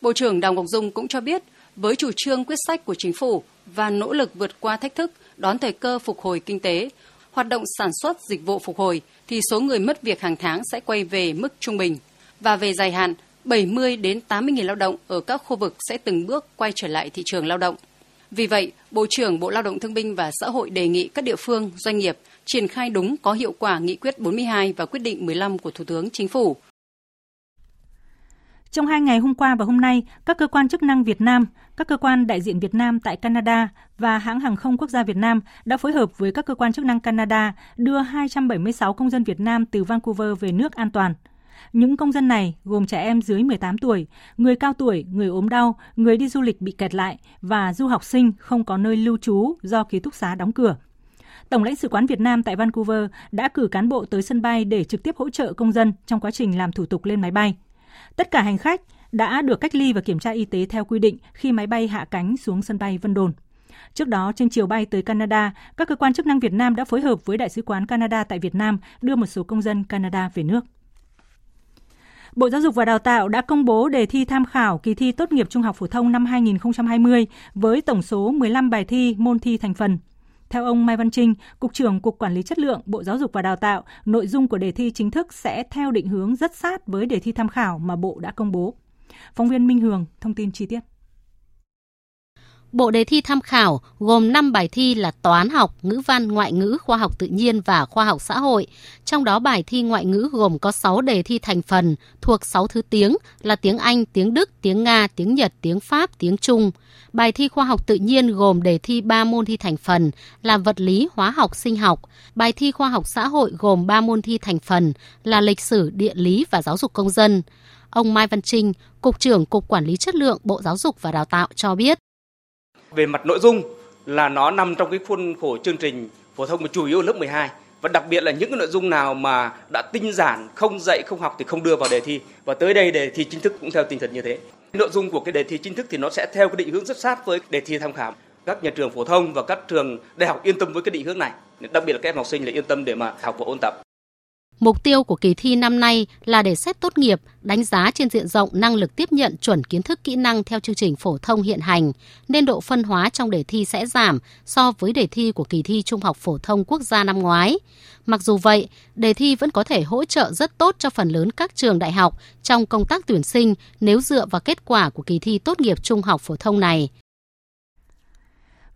Bộ trưởng Đào Ngọc Dung cũng cho biết, với chủ trương quyết sách của Chính phủ và nỗ lực vượt qua thách thức, đón thời cơ phục hồi kinh tế, hoạt động sản xuất dịch vụ phục hồi thì số người mất việc hàng tháng sẽ quay về mức trung bình và về dài hạn 70 đến 80.000 lao động ở các khu vực sẽ từng bước quay trở lại thị trường lao động. Vì vậy, Bộ trưởng Bộ Lao động Thương binh và Xã hội đề nghị các địa phương, doanh nghiệp triển khai đúng có hiệu quả nghị quyết 42 và quyết định 15 của Thủ tướng Chính phủ. Trong 2 ngày hôm qua và hôm nay, các cơ quan chức năng Việt Nam, các cơ quan đại diện Việt Nam tại Canada và hãng hàng không quốc gia Việt Nam đã phối hợp với các cơ quan chức năng Canada đưa 276 công dân Việt Nam từ Vancouver về nước an toàn. Những công dân này gồm trẻ em dưới 18 tuổi, người cao tuổi, người ốm đau, người đi du lịch bị kẹt lại và du học sinh không có nơi lưu trú do ký túc xá đóng cửa. Tổng lãnh sự quán Việt Nam tại Vancouver đã cử cán bộ tới sân bay để trực tiếp hỗ trợ công dân trong quá trình làm thủ tục lên máy bay. Tất cả hành khách đã được cách ly và kiểm tra y tế theo quy định khi máy bay hạ cánh xuống sân bay Vân Đồn. Trước đó, trên chiều bay tới Canada, các cơ quan chức năng Việt Nam đã phối hợp với Đại sứ quán Canada tại Việt Nam đưa một số công dân Canada về nước. Bộ Giáo dục và Đào tạo đã công bố đề thi tham khảo kỳ thi tốt nghiệp trung học phổ thông năm 2020 với tổng số 15 bài thi môn thi thành phần. Theo ông Mai Văn Trinh, Cục trưởng Cục Quản lý Chất lượng, Bộ Giáo dục và Đào tạo, nội dung của đề thi chính thức sẽ theo định hướng rất sát với đề thi tham khảo mà Bộ đã công bố. Phóng viên Minh Hường thông tin chi tiết. Bộ đề thi tham khảo gồm 5 bài thi là toán học, ngữ văn, ngoại ngữ, khoa học tự nhiên và khoa học xã hội. Trong đó bài thi ngoại ngữ gồm có 6 đề thi thành phần thuộc 6 thứ tiếng là tiếng Anh, tiếng Đức, tiếng Nga, tiếng Nhật, tiếng Pháp, tiếng Trung. Bài thi khoa học tự nhiên gồm đề thi 3 môn thi thành phần là vật lý, hóa học, sinh học. Bài thi khoa học xã hội gồm 3 môn thi thành phần là lịch sử, địa lý và giáo dục công dân. Ông Mai Văn Trinh, Cục trưởng Cục Quản lý Chất lượng Bộ Giáo dục và Đào tạo cho biết. Về mặt nội dung là nó nằm trong cái khuôn khổ chương trình phổ thông mà chủ yếu lớp 12, và đặc biệt là những cái nội dung nào mà đã tinh giản, không dạy, không học thì không đưa vào đề thi, và tới đây đề thi chính thức cũng theo tinh thần như thế. Nội dung của cái đề thi chính thức thì nó sẽ theo cái định hướng rất sát với đề thi tham khảo. Các nhà trường phổ thông và các trường đại học yên tâm với cái định hướng này, đặc biệt là các em học sinh là yên tâm để mà học và ôn tập. Mục tiêu của kỳ thi năm nay là để xét tốt nghiệp, đánh giá trên diện rộng năng lực tiếp nhận chuẩn kiến thức kỹ năng theo chương trình phổ thông hiện hành, nên độ phân hóa trong đề thi sẽ giảm so với đề thi của kỳ thi Trung học phổ thông quốc gia năm ngoái. Mặc dù vậy, đề thi vẫn có thể hỗ trợ rất tốt cho phần lớn các trường đại học trong công tác tuyển sinh nếu dựa vào kết quả của kỳ thi tốt nghiệp trung học phổ thông này.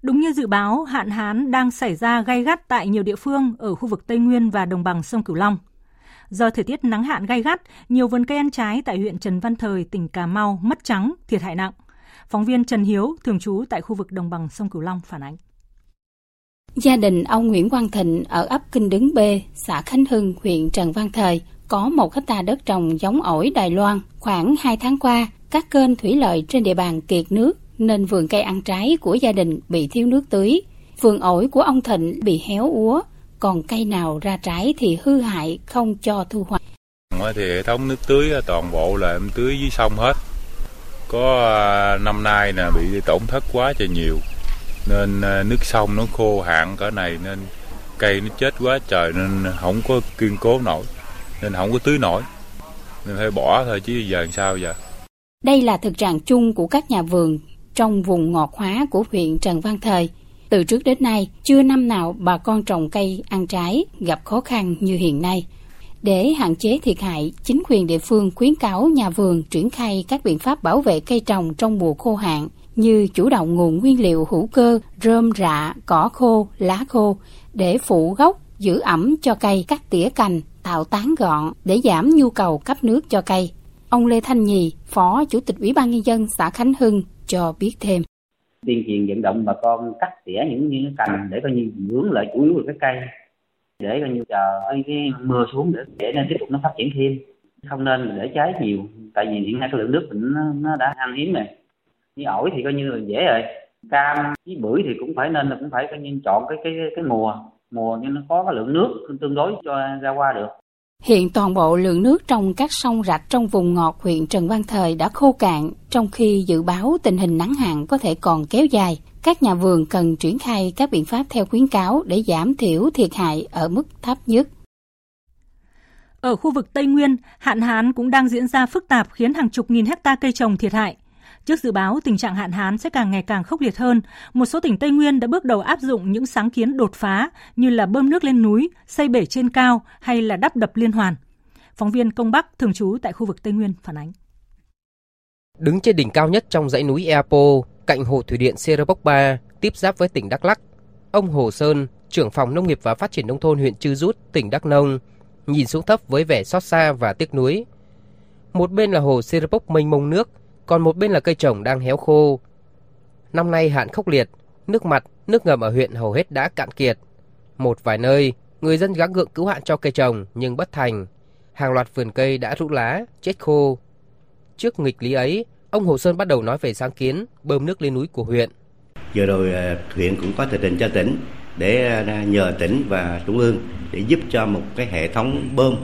Đúng như dự báo, hạn hán đang xảy ra gay gắt tại nhiều địa phương ở khu vực Tây Nguyên và đồng bằng sông Cửu Long. Do thời tiết nắng hạn gay gắt, nhiều vườn cây ăn trái tại huyện Trần Văn Thời, tỉnh Cà Mau mất trắng, thiệt hại nặng. Phóng viên Trần Hiếu, thường trú tại khu vực đồng bằng sông Cửu Long phản ánh. Gia đình ông Nguyễn Quang Thịnh ở ấp Kinh Đứng B, xã Khánh Hưng, huyện Trần Văn Thời có 1 hectare đất trồng giống ổi Đài Loan. Khoảng 2 tháng qua, các kênh thủy lợi trên địa bàn kiệt nước nên vườn cây ăn trái của gia đình bị thiếu nước tưới. Vườn ổi của ông Thịnh bị héo úa, còn cây nào ra trái thì hư hại không cho thu hoạch. Thì hệ thống nước tưới toàn bộ là em tưới dưới sông hết. Có năm nay là bị tổn thất quá trời nhiều, nên nước sông nó khô hạn cỡ này nên cây nó chết quá trời, nên không có kiên cố nổi, nên không có tưới nổi, nên phải bỏ thôi chứ giờ làm sao giờ. Đây là thực trạng chung của các nhà vườn trong vùng ngọt hóa của huyện Trần Văn Thời. Từ trước đến nay, chưa năm nào bà con trồng cây ăn trái gặp khó khăn như hiện nay. Để hạn chế thiệt hại, chính quyền địa phương khuyến cáo nhà vườn triển khai các biện pháp bảo vệ cây trồng trong mùa khô hạn, như chủ động nguồn nguyên liệu hữu cơ, rơm rạ, cỏ khô, lá khô, để phủ gốc, giữ ẩm cho cây, cắt tỉa cành, tạo tán gọn để giảm nhu cầu cấp nước cho cây. Ông Lê Thanh Nhì, Phó Chủ tịch Ủy ban Nhân dân xã Khánh Hưng cho biết thêm. Tuyên truyền vận động bà con cắt tỉa những cành để coi như vướng lại chủ yếu của cái cây, để coi như chờ cái mưa xuống để nên tiếp tục nó phát triển thêm, không nên để trái nhiều, tại vì hiện nay cái lượng nước mình nó đã khan hiếm rồi. Như ổi thì coi như là dễ rồi, cam với bưởi thì cũng phải nên là cũng phải coi như chọn cái mùa cho nó có cái lượng nước tương đối cho ra hoa được. Hiện toàn bộ lượng nước trong các sông rạch trong vùng ngọt huyện Trần Văn Thời đã khô cạn, trong khi dự báo tình hình nắng hạn có thể còn kéo dài. Các nhà vườn cần triển khai các biện pháp theo khuyến cáo để giảm thiểu thiệt hại ở mức thấp nhất. Ở khu vực Tây Nguyên, hạn hán cũng đang diễn ra phức tạp khiến hàng chục nghìn hectare cây trồng thiệt hại. Trước dự báo tình trạng hạn hán sẽ càng ngày càng khốc liệt hơn, một số tỉnh Tây Nguyên đã bước đầu áp dụng những sáng kiến đột phá như là bơm nước lên núi, xây bể trên cao hay là đắp đập liên hoàn. Phóng viên Công Bắc thường trú tại khu vực Tây Nguyên phản ánh. Đứng trên đỉnh cao nhất trong dãy núi Eapo, cạnh hồ thủy điện Serepok 3, tiếp giáp với tỉnh Đắk Lắk, ông Hồ Sơn, trưởng phòng nông nghiệp và phát triển nông thôn huyện Chư Rút, tỉnh Đắk Nông, nhìn xuống thấp với vẻ xót xa và tiếc nuối. Một bên là hồ Serepok mênh mông nước, còn một bên là cây trồng đang héo khô. Năm nay hạn khốc liệt, nước mặt, nước ngầm ở huyện hầu hết đã cạn kiệt. Một vài nơi, người dân gắng gượng cứu hạn cho cây trồng nhưng bất thành. Hàng loạt vườn cây đã rũ lá, chết khô. Trước nghịch lý ấy, ông Hồ Sơn bắt đầu nói về sáng kiến bơm nước lên núi của huyện. Vừa rồi huyện cũng có tờ trình cho tỉnh để nhờ tỉnh và trung ương để giúp cho một cái hệ thống bơm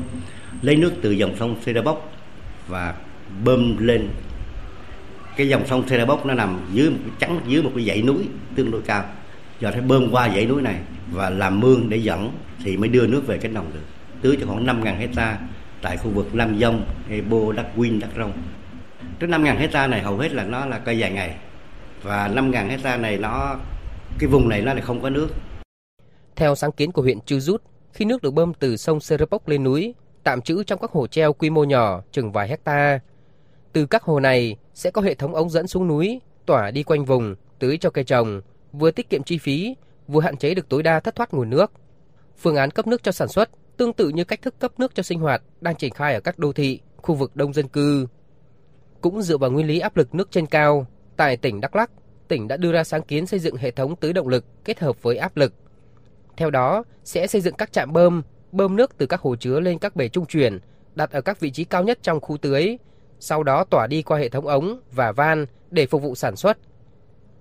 lấy nước từ dòng sông Serepok và bơm lên Cái dòng sông Serepok nó nằm dưới một cái dãy núi tương đối cao, giờ phải bơm qua dãy núi này và làm mương để dẫn thì mới đưa nước về cánh đồng được, tưới cho khoảng 5.000 hecta tại khu vực Nam Dông, Ebo, Đắk Quynh, Đắk Rông. Cái 5.000 hecta này hầu hết là nó là cây dài ngày, và 5.000 hecta này cái vùng này nó lại không có nước. Theo sáng kiến của huyện Chư Rút, khi nước được bơm từ sông Serepok lên núi, tạm trữ trong các hồ treo quy mô nhỏ chừng vài hecta. Từ các hồ này sẽ có hệ thống ống dẫn xuống núi, tỏa đi quanh vùng, tưới cho cây trồng, vừa tiết kiệm chi phí, vừa hạn chế được tối đa thất thoát nguồn nước. Phương án cấp nước cho sản xuất tương tự như cách thức cấp nước cho sinh hoạt đang triển khai ở các đô thị, khu vực đông dân cư. Cũng dựa vào nguyên lý áp lực nước trên cao, tại tỉnh Đắk Lắk, tỉnh đã đưa ra sáng kiến xây dựng hệ thống tưới động lực kết hợp với áp lực. Theo đó, sẽ xây dựng các trạm bơm nước từ các hồ chứa lên các bể trung chuyển, đặt ở các vị trí cao nhất trong khu tưới, sau đó tỏa đi qua hệ thống ống và van để phục vụ sản xuất.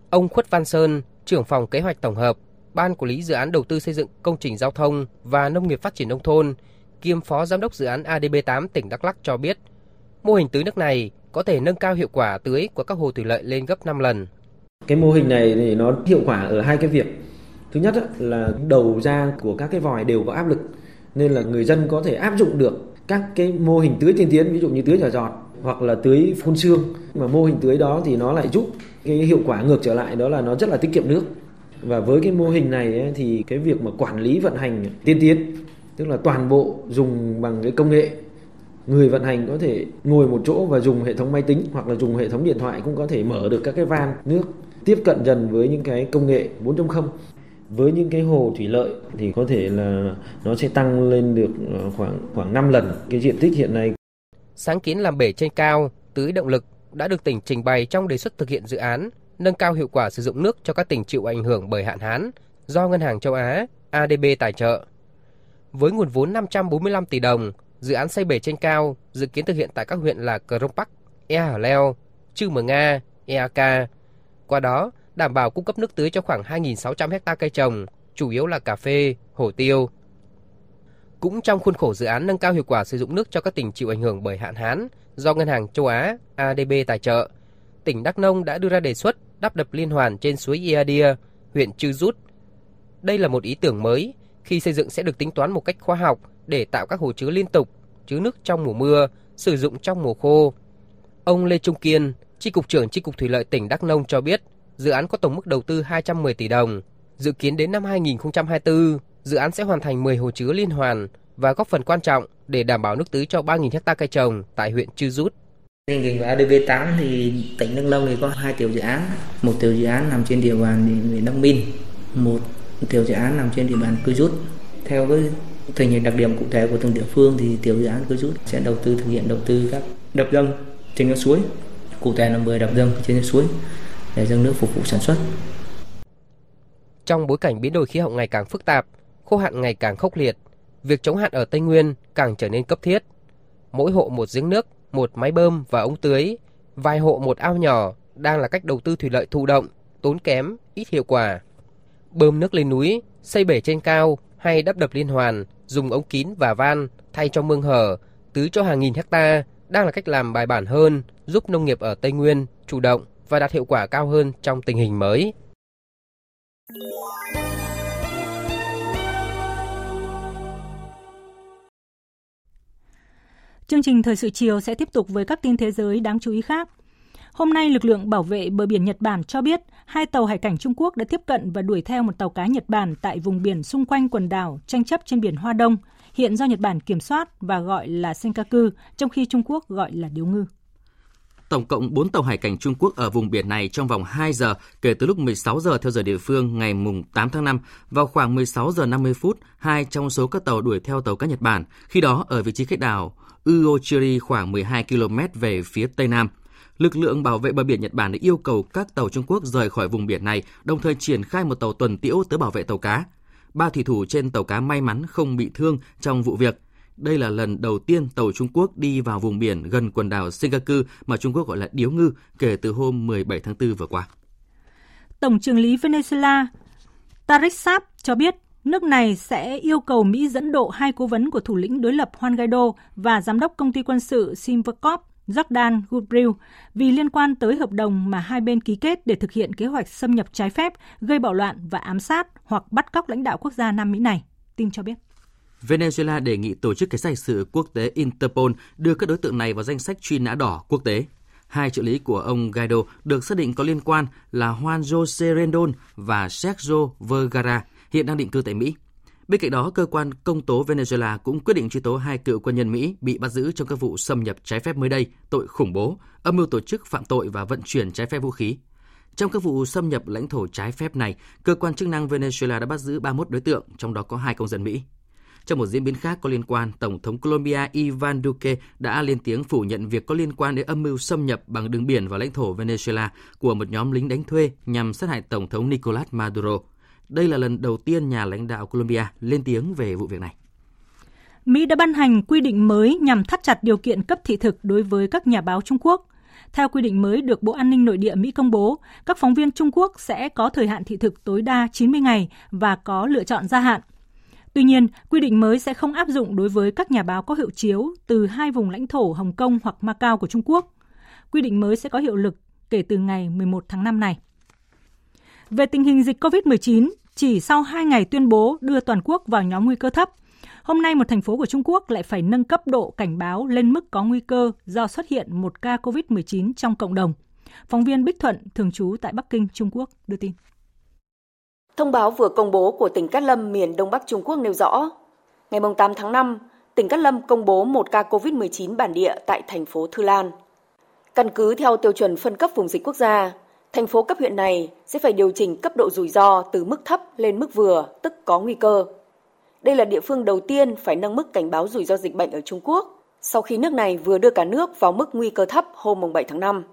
Ông Khuất Văn Sơn, trưởng phòng kế hoạch tổng hợp, Ban Quản lý dự án đầu tư xây dựng công trình giao thông và nông nghiệp phát triển nông thôn, kiêm phó giám đốc dự án ADB8 tỉnh Đắk Lắk cho biết, mô hình tưới nước này có thể nâng cao hiệu quả tưới của các hồ thủy lợi lên gấp 5 lần. Cái mô hình này thì nó hiệu quả ở hai cái việc. Thứ nhất là đầu ra của các cái vòi đều có áp lực, nên là người dân có thể áp dụng được các cái mô hình tưới tiên tiến, ví dụ như tưới nhỏ giọt hoặc là tưới phun sương. Mà mô hình tưới đó thì nó lại giúp cái hiệu quả ngược trở lại, đó là nó rất là tiết kiệm nước. Và với cái mô hình này ấy, thì cái việc mà quản lý vận hành tiên tiến, tức là toàn bộ dùng bằng cái công nghệ, người vận hành có thể ngồi một chỗ và dùng hệ thống máy tính hoặc là dùng hệ thống điện thoại cũng có thể mở được các cái van nước, tiếp cận dần với những cái công nghệ 4.0. Với những cái hồ thủy lợi thì có thể là nó sẽ tăng lên được khoảng 5 lần cái diện tích hiện nay. Sáng kiến làm bể trên cao, tưới động lực đã được tỉnh trình bày trong đề xuất thực hiện dự án nâng cao hiệu quả sử dụng nước cho các tỉnh chịu ảnh hưởng bởi hạn hán do Ngân hàng Châu Á ADB tài trợ. Với nguồn vốn 545 tỷ đồng, dự án xây bể trên cao dự kiến thực hiện tại các huyện là Krông Pak, Ea Hở Leo, Chư Mờ Nga, Ea Ca. Qua đó, đảm bảo cung cấp nước tưới cho khoảng 2.600 hectare cây trồng, chủ yếu là cà phê, hổ tiêu. Cũng trong khuôn khổ dự án nâng cao hiệu quả sử dụng nước cho các tỉnh chịu ảnh hưởng bởi hạn hán do Ngân hàng Châu Á ADB tài trợ, tỉnh Đắk Nông đã đưa ra đề xuất đắp đập liên hoàn trên suối Ia Dia, huyện Chư Rút. Đây là một ý tưởng mới, khi xây dựng sẽ được tính toán một cách khoa học để tạo các hồ chứa liên tục, chứa nước trong mùa mưa, sử dụng trong mùa khô. Ông Lê Trung Kiên, Chi cục trưởng Chi cục Thủy lợi tỉnh Đắk Nông cho biết, dự án có tổng mức đầu tư 210 tỷ đồng. Dự kiến đến năm 2024, dự án sẽ hoàn thành 10 hồ chứa liên hoàn và góp phần quan trọng để đảm bảo nước tưới cho 3.000 hectare cây trồng tại huyện Chư Rút. Điển hình của ADB8 thì tỉnh Đắk Nông thì có 2 tiểu dự án, một tiểu dự án nằm trên địa bàn huyện Đắk Minh, một tiểu dự án nằm trên địa bàn Cư Rút. Theo cái tình hình đặc điểm cụ thể của từng địa phương thì tiểu dự án Cư Rút sẽ thực hiện đầu tư các đập dâng trên các suối, cụ thể là 10 đập dâng trên các suối để dâng nước phục vụ sản xuất. Trong bối cảnh biến đổi khí hậu ngày càng phức tạp, khô hạn ngày càng khốc liệt, việc chống hạn ở Tây Nguyên càng trở nên cấp thiết. Mỗi hộ một giếng nước, một máy bơm và ống tưới, vài hộ một ao nhỏ đang là cách đầu tư thủy lợi thụ động, tốn kém, ít hiệu quả. Bơm nước lên núi, xây bể trên cao hay đắp đập liên hoàn, dùng ống kín và van thay cho mương hở, tưới cho hàng nghìn hecta đang là cách làm bài bản hơn, giúp nông nghiệp ở Tây Nguyên chủ động và đạt hiệu quả cao hơn trong tình hình mới. Chương trình Thời sự chiều sẽ tiếp tục với các tin thế giới đáng chú ý khác. Hôm nay, lực lượng bảo vệ bờ biển Nhật Bản cho biết 2 tàu hải cảnh Trung Quốc đã tiếp cận và đuổi theo một tàu cá Nhật Bản tại vùng biển xung quanh quần đảo tranh chấp trên biển Hoa Đông, hiện do Nhật Bản kiểm soát và gọi là Senkaku, trong khi Trung Quốc gọi là Điếu Ngư. Tổng cộng 4 tàu hải cảnh Trung Quốc ở vùng biển này trong vòng 2 giờ kể từ lúc 16 giờ theo giờ địa phương ngày 8 tháng 5 vào khoảng 16 giờ 50 phút, 2 trong số các tàu đuổi theo tàu cá Nhật Bản, khi đó ở vị trí cách đảo Uochiri khoảng 12 km về phía Tây Nam. Lực lượng bảo vệ bờ biển Nhật Bản đã yêu cầu các tàu Trung Quốc rời khỏi vùng biển này, đồng thời triển khai một tàu tuần tiễu tới bảo vệ tàu cá. 3 thủy thủ trên tàu cá may mắn không bị thương trong vụ việc. Đây là lần đầu tiên tàu Trung Quốc đi vào vùng biển gần quần đảo Senkaku mà Trung Quốc gọi là Điếu Ngư kể từ hôm 17 tháng 4 vừa qua. Tổng trưởng lý Venezuela Tarik Zap cho biết nước này sẽ yêu cầu Mỹ dẫn độ 2 cố vấn của thủ lĩnh đối lập Juan Guaido và giám đốc công ty quân sự Silvercorp Jordan Goodbril vì liên quan tới hợp đồng mà hai bên ký kết để thực hiện kế hoạch xâm nhập trái phép, gây bạo loạn và ám sát hoặc bắt cóc lãnh đạo quốc gia Nam Mỹ này. Tin cho biết. Venezuela đề nghị Tổ chức Cảnh sát Hình sự Quốc tế Interpol đưa các đối tượng này vào danh sách truy nã đỏ quốc tế. Hai trợ lý của ông Guaido được xác định có liên quan là Juan José Rendon và Sergio Vergara, hiện đang định cư tại Mỹ. Bên cạnh đó, cơ quan công tố Venezuela cũng quyết định truy tố hai cựu quân nhân Mỹ bị bắt giữ trong các vụ xâm nhập trái phép mới đây, tội khủng bố, âm mưu tổ chức phạm tội và vận chuyển trái phép vũ khí. Trong các vụ xâm nhập lãnh thổ trái phép này, cơ quan chức năng Venezuela đã bắt giữ 31 đối tượng, trong đó có 2 công dân Mỹ. Trong một diễn biến khác có liên quan, Tổng thống Colombia Ivan Duque đã lên tiếng phủ nhận việc có liên quan đến âm mưu xâm nhập bằng đường biển vào lãnh thổ Venezuela của một nhóm lính đánh thuê nhằm sát hại Tổng thống Nicolás Maduro. Đây là lần đầu tiên nhà lãnh đạo Colombia lên tiếng về vụ việc này. Mỹ đã ban hành quy định mới nhằm thắt chặt điều kiện cấp thị thực đối với các nhà báo Trung Quốc. Theo quy định mới được Bộ An ninh Nội địa Mỹ công bố, các phóng viên Trung Quốc sẽ có thời hạn thị thực tối đa 90 ngày và có lựa chọn gia hạn. Tuy nhiên, quy định mới sẽ không áp dụng đối với các nhà báo có hộ chiếu từ hai vùng lãnh thổ Hồng Kông hoặc Macau của Trung Quốc. Quy định mới sẽ có hiệu lực kể từ ngày 11 tháng 5 này. Về tình hình dịch COVID-19, chỉ sau 2 ngày tuyên bố đưa toàn quốc vào nhóm nguy cơ thấp, hôm nay một thành phố của Trung Quốc lại phải nâng cấp độ cảnh báo lên mức có nguy cơ do xuất hiện một ca COVID-19 trong cộng đồng. Phóng viên Bích Thuận, thường trú tại Bắc Kinh, Trung Quốc, đưa tin. Thông báo vừa công bố của tỉnh Cát Lâm, miền Đông Bắc Trung Quốc nêu rõ, ngày 8 tháng 5, tỉnh Cát Lâm công bố một ca COVID-19 bản địa tại thành phố Thư Lan. Căn cứ theo tiêu chuẩn phân cấp vùng dịch quốc gia, thành phố cấp huyện này sẽ phải điều chỉnh cấp độ rủi ro từ mức thấp lên mức vừa, tức có nguy cơ. Đây là địa phương đầu tiên phải nâng mức cảnh báo rủi ro dịch bệnh ở Trung Quốc, sau khi nước này vừa đưa cả nước vào mức nguy cơ thấp hôm 7 tháng 5.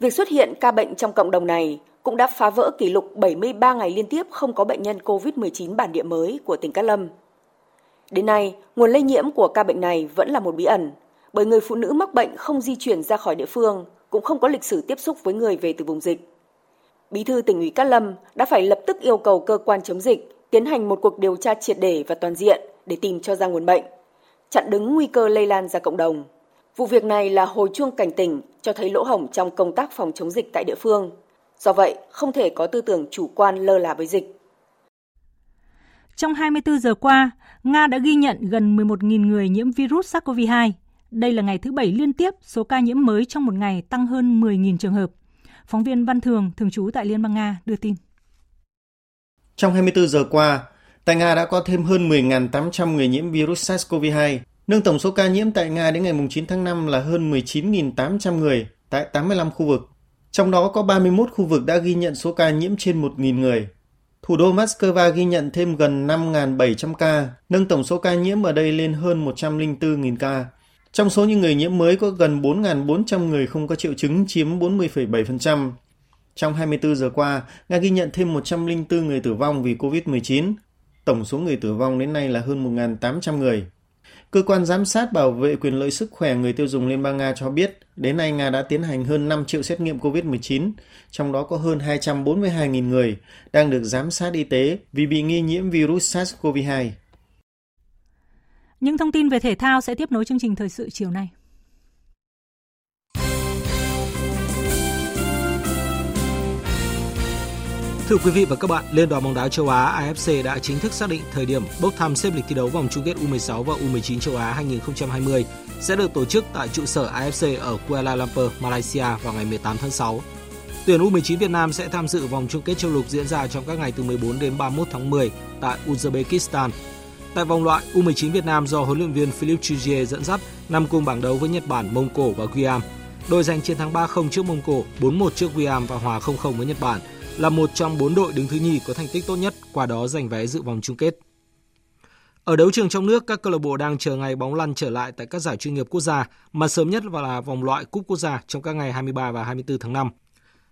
Việc xuất hiện ca bệnh trong cộng đồng này cũng đã phá vỡ kỷ lục 73 ngày liên tiếp không có bệnh nhân COVID-19 bản địa mới của tỉnh Cát Lâm. Đến nay, nguồn lây nhiễm của ca bệnh này vẫn là một bí ẩn, bởi người phụ nữ mắc bệnh không di chuyển ra khỏi địa phương, cũng không có lịch sử tiếp xúc với người về từ vùng dịch. Bí thư tỉnh ủy Cát Lâm đã phải lập tức yêu cầu cơ quan chống dịch tiến hành một cuộc điều tra triệt để và toàn diện để tìm cho ra nguồn bệnh, chặn đứng nguy cơ lây lan ra cộng đồng. Vụ việc này là hồi chuông cảnh tỉnh cho thấy lỗ hổng trong công tác phòng chống dịch tại địa phương. Do vậy, không thể có tư tưởng chủ quan lơ là với dịch. Trong 24 giờ qua, Nga đã ghi nhận gần 11.000 người nhiễm virus SARS-CoV-2. Đây là ngày thứ 7 liên tiếp số ca nhiễm mới trong một ngày tăng hơn 10.000 trường hợp. Phóng viên Văn Thường, thường trú tại Liên bang Nga, đưa tin. Trong 24 giờ qua, tại Nga đã có thêm hơn 10.800 người nhiễm virus SARS-CoV-2. Nâng tổng số ca nhiễm tại Nga đến ngày 9 tháng 5 là hơn 19.800 người tại 85 khu vực. Trong đó có 31 khu vực đã ghi nhận số ca nhiễm trên 1.000 người. Thủ đô Moscow ghi nhận thêm gần 5.700 ca, nâng tổng số ca nhiễm ở đây lên hơn 104.000 ca. Trong số những người nhiễm mới có gần 4.400 người không có triệu chứng, chiếm 40,7%. Trong 24 giờ qua, Nga ghi nhận thêm 104 người tử vong vì COVID-19. Tổng số người tử vong đến nay là hơn 1.800 người. Cơ quan giám sát bảo vệ quyền lợi sức khỏe người tiêu dùng Liên bang Nga cho biết, đến nay Nga đã tiến hành hơn 5 triệu xét nghiệm COVID-19, trong đó có hơn 242.000 người đang được giám sát y tế vì bị nghi nhiễm virus SARS-CoV-2. Những thông tin về thể thao sẽ tiếp nối chương trình thời sự chiều nay. Thưa quý vị và các bạn, Liên đoàn bóng đá châu Á AFC đã chính thức xác định thời điểm bốc thăm xếp lịch thi đấu vòng chung kết U16 và U19 châu Á 2020 sẽ được tổ chức tại trụ sở AFC ở Kuala Lumpur, Malaysia vào ngày 18 tháng 6. Tuyển U19 Việt Nam sẽ tham dự vòng chung kết châu lục diễn ra trong các ngày từ 14 đến 31 tháng 10 tại Uzbekistan. Tại vòng loại, U19 Việt Nam do huấn luyện viên Philippe Chuzier dẫn dắt nằm cùng bảng đấu với Nhật Bản, Mông Cổ và Guam. Đội giành chiến thắng 3-0 trước Mông Cổ, 4-1 trước Guam và hòa 0-0 với Nhật Bản là một trong 4 đội đứng thứ nhì có thành tích tốt nhất, qua đó giành vé dự vòng chung kết. Ở đấu trường trong nước, các câu lạc bộ đang chờ ngày bóng lăn trở lại tại các giải chuyên nghiệp quốc gia, mà sớm nhất là vòng loại Cúp Quốc gia trong các ngày 23 và 24 tháng 5.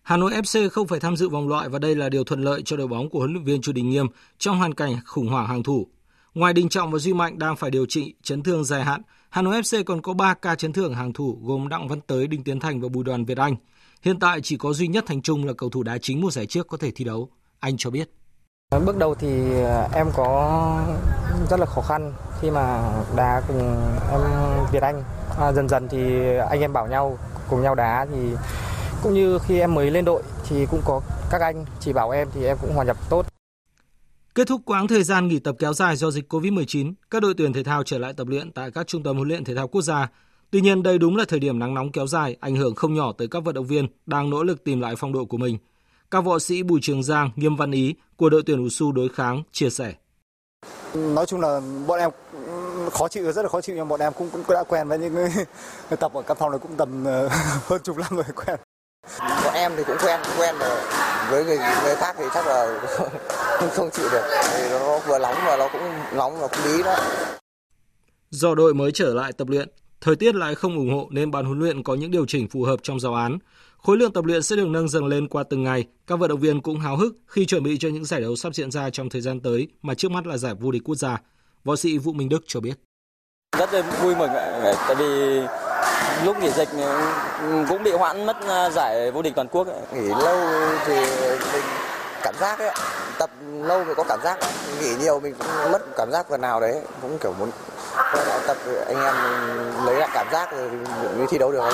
Hà Nội FC không phải tham dự vòng loại và đây là điều thuận lợi cho đội bóng của huấn luyện viên Chu Đình Nghiêm trong hoàn cảnh khủng hoảng hàng thủ. Ngoài Đình Trọng và Duy Mạnh đang phải điều trị chấn thương dài hạn, Hà Nội FC còn có 3 ca chấn thương hàng thủ gồm Đặng Văn Tới, Đinh Tiến Thành và Bùi Đoàn Việt Anh. Hiện tại chỉ có duy nhất Thành Trung là cầu thủ đá chính mùa giải trước có thể thi đấu. Anh cho biết. Bước đầu thì em có rất là khó khăn khi mà đá cùng em Việt Anh. Dần dần thì anh em bảo nhau, cùng nhau đá, thì cũng như khi em mới lên đội thì cũng có các anh chỉ bảo em thì em cũng hòa nhập tốt. Kết thúc quãng thời gian nghỉ tập kéo dài do dịch COVID-19, các đội tuyển thể thao trở lại tập luyện tại các trung tâm huấn luyện thể thao quốc gia. Tuy nhiên, đây đúng là thời điểm nắng nóng kéo dài, ảnh hưởng không nhỏ tới các vận động viên đang nỗ lực tìm lại phong độ của mình. Các võ sĩ Bùi Trường Giang, Nghiêm Văn Ý của đội tuyển Wushu đối kháng chia sẻ. Nói chung là bọn em khó chịu, rất là khó chịu, nhưng bọn em cũng đã quen với những người tập ở căn phòng này cũng tầm hơn chục năm rồi quen. Bọn em thì cũng quen rồi, với người khác thì chắc là không chịu được, thì nó vừa nóng mà nó cũng nóng, nó cũng bí đó. Do đội mới trở lại tập luyện, thời tiết lại không ủng hộ nên ban huấn luyện có những điều chỉnh phù hợp trong giáo án. Khối lượng tập luyện sẽ được nâng dần lên qua từng ngày. Các vận động viên cũng háo hức khi chuẩn bị cho những giải đấu sắp diễn ra trong thời gian tới, mà trước mắt là giải vô địch quốc gia. Võ sĩ Vũ Minh Đức cho biết. Rất là vui mừng, tại vì lúc nghỉ dịch cũng bị hoãn mất giải vô địch toàn quốc. Nghỉ lâu thì mình cảm giác đấy, tập lâu thì có cảm giác, nghỉ nhiều mình cũng mất cảm giác phần nào đấy, cũng kiểu muốn tập anh em lấy lại cảm giác rồi mới thi đấu được.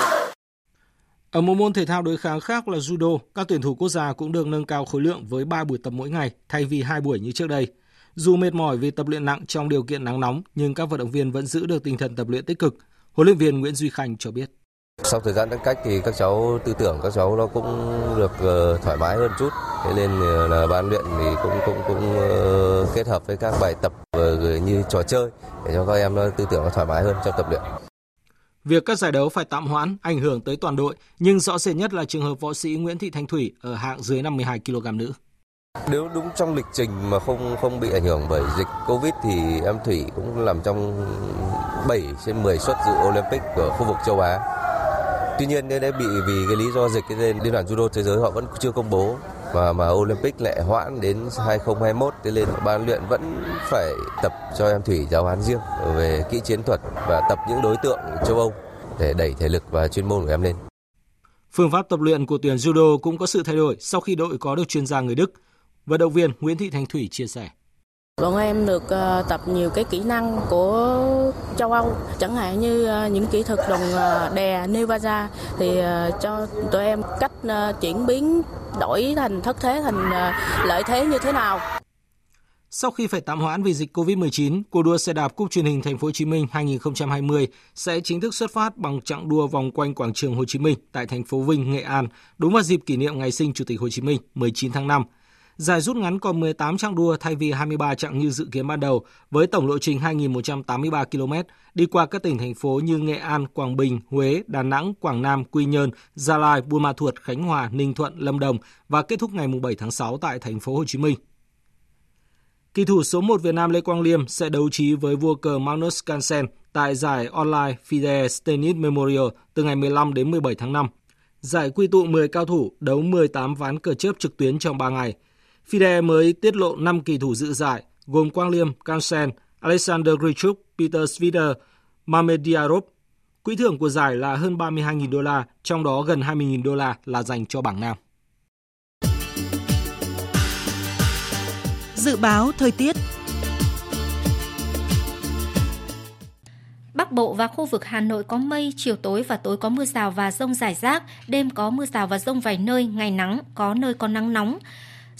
Ở một môn thể thao đối kháng khác là judo, các tuyển thủ quốc gia cũng được nâng cao khối lượng với 3 buổi tập mỗi ngày thay vì 2 buổi như trước đây. Dù mệt mỏi vì tập luyện nặng trong điều kiện nắng nóng nhưng các vận động viên vẫn giữ được tinh thần tập luyện tích cực. Huấn luyện viên Nguyễn Duy Khanh cho biết. Sau thời gian giãn cách thì các cháu tư tưởng các cháu nó cũng được thoải mái hơn chút. Thế nên là ban luyện thì cũng kết hợp với các bài tập như trò chơi để cho các em nó tư tưởng nó thoải mái hơn trong tập luyện. Việc các giải đấu phải tạm hoãn ảnh hưởng tới toàn đội, nhưng rõ rệt nhất là trường hợp võ sĩ Nguyễn Thị Thanh Thủy ở hạng dưới 52 kg nữ. Nếu đúng trong lịch trình mà không bị ảnh hưởng bởi dịch Covid thì em Thủy cũng làm trong 7 trên 10 suất dự Olympic của khu vực châu Á. Tuy nhiên nơi đây bị vì cái lý do dịch nên Liên đoàn Judo Thế giới họ vẫn chưa công bố mà Olympic lại hoãn đến 2021, thế nên ban luyện vẫn phải tập cho em Thủy giáo án riêng về kỹ chiến thuật và tập những đối tượng châu Âu để đẩy thể lực và chuyên môn của em lên. Phương pháp tập luyện của tuyển judo cũng có sự thay đổi sau khi đội có được chuyên gia người Đức. Vận động viên Nguyễn Thị Thanh Thủy chia sẻ. Bọn em được tập nhiều cái kỹ năng của châu Âu, chẳng hạn như những kỹ thuật đòn đè Nevada thì cho tụi em cách chuyển biến đổi thành thất thế thành lợi thế như thế nào. Sau khi phải tạm hoãn vì dịch Covid-19, cuộc đua xe đạp Cúp Truyền hình Thành phố Hồ Chí Minh 2020 sẽ chính thức xuất phát bằng chặng đua vòng quanh quảng trường Hồ Chí Minh tại thành phố Vinh, Nghệ An, đúng vào dịp kỷ niệm ngày sinh Chủ tịch Hồ Chí Minh 19 tháng 5. Giải rút ngắn còn 18 chặng đua thay vì 23 chặng như dự kiến ban đầu, với tổng lộ trình 2.183 km đi qua các tỉnh thành phố như Nghệ An, Quảng Bình, Huế, Đà Nẵng, Quảng Nam, Quy Nhơn, Gia Lai, Buôn Ma Thuột, Khánh Hòa, Ninh Thuận, Lâm Đồng và kết thúc ngày 7 tháng 6 tại thành phố Hồ Chí Minh. Kỳ thủ số 1 Việt Nam Lê Quang Liêm sẽ đấu trí với vua cờ Magnus Carlsen tại giải online FIDE Tennis Memorial từ ngày 15 đến 17 tháng 5. Giải quy tụ 10 cao thủ đấu 18 ván cờ chớp trực tuyến trong 3 ngày. FIDE mới tiết lộ 5 kỳ thủ dự giải, gồm Quang Liêm, Carlsen, Alexander Grichuk, Peter Svider, Mamediarov. Quỹ thưởng của giải là hơn $32,000, trong đó gần $20,000 là dành cho bảng nam. Dự báo thời tiết. Bắc Bộ và khu vực Hà Nội có mây, chiều tối và tối có mưa rào và dông rải rác, đêm có mưa rào và dông vài nơi, ngày nắng, có nơi có nắng nóng.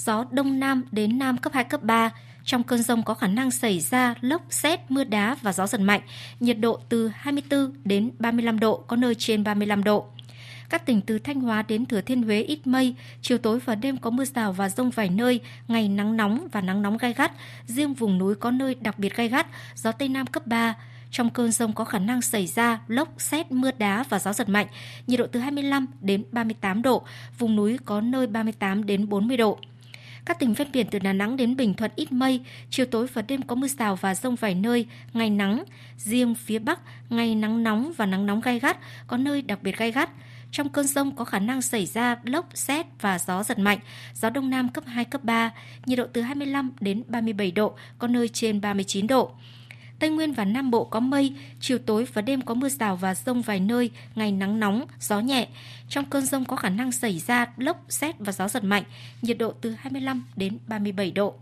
Gió Đông Nam đến Nam cấp 2, cấp 3. Trong cơn dông có khả năng xảy ra lốc, sét, mưa đá và gió giật mạnh. Nhiệt độ từ 24 đến 35 độ, có nơi trên 35 độ. Các tỉnh từ Thanh Hóa đến Thừa Thiên Huế ít mây, chiều tối và đêm có mưa rào và dông vài nơi, ngày nắng nóng và nắng nóng gay gắt. Riêng vùng núi có nơi đặc biệt gay gắt, gió Tây Nam cấp 3. Trong cơn dông có khả năng xảy ra lốc, sét, mưa đá và gió giật mạnh. Nhiệt độ từ 25 đến 38 độ, vùng núi có nơi 38 đến 40 độ. Các tỉnh ven biển từ Đà Nẵng đến Bình Thuận ít mây, chiều tối và đêm có mưa rào và dông vài nơi, ngày nắng. Riêng phía Bắc, ngày nắng nóng và nắng nóng gay gắt, có nơi đặc biệt gay gắt. Trong cơn dông có khả năng xảy ra lốc, sét và gió giật mạnh, gió Đông Nam cấp 2, cấp 3, nhiệt độ từ 25 đến 37 độ, có nơi trên 39 độ. Tây Nguyên và Nam Bộ có mây, chiều tối và đêm có mưa rào và dông vài nơi, ngày nắng nóng, gió nhẹ. Trong cơn dông có khả năng xảy ra lốc, sét và gió giật mạnh, nhiệt độ từ 25 đến 37 độ.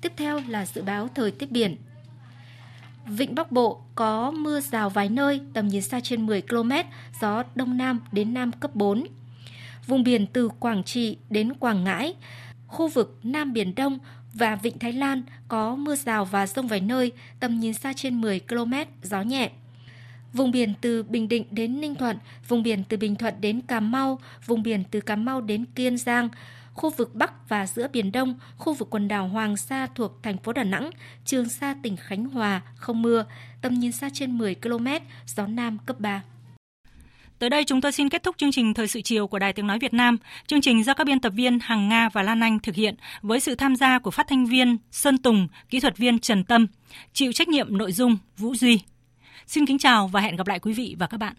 Tiếp theo là dự báo thời tiết biển. Vịnh Bắc Bộ có mưa rào vài nơi, tầm nhìn xa trên 10 km, gió Đông Nam đến Nam cấp 4. Vùng biển từ Quảng Trị đến Quảng Ngãi, khu vực Nam Biển Đông và Vịnh Thái Lan có mưa rào và dông vài nơi, tầm nhìn xa trên 10 km, gió nhẹ. Vùng biển từ Bình Định đến Ninh Thuận, vùng biển từ Bình Thuận đến Cà Mau, vùng biển từ Cà Mau đến Kiên Giang, khu vực Bắc và giữa Biển Đông, khu vực quần đảo Hoàng Sa thuộc thành phố Đà Nẵng, Trường Sa tỉnh Khánh Hòa không mưa, tầm nhìn xa trên 10 km, gió Nam cấp 3. Tới đây chúng tôi xin kết thúc chương trình Thời sự chiều của Đài Tiếng Nói Việt Nam. Chương trình do các biên tập viên Hằng Nga và Lan Anh thực hiện với sự tham gia của phát thanh viên Sơn Tùng, kỹ thuật viên Trần Tâm, chịu trách nhiệm nội dung Vũ Duy. Xin kính chào và hẹn gặp lại quý vị và các bạn.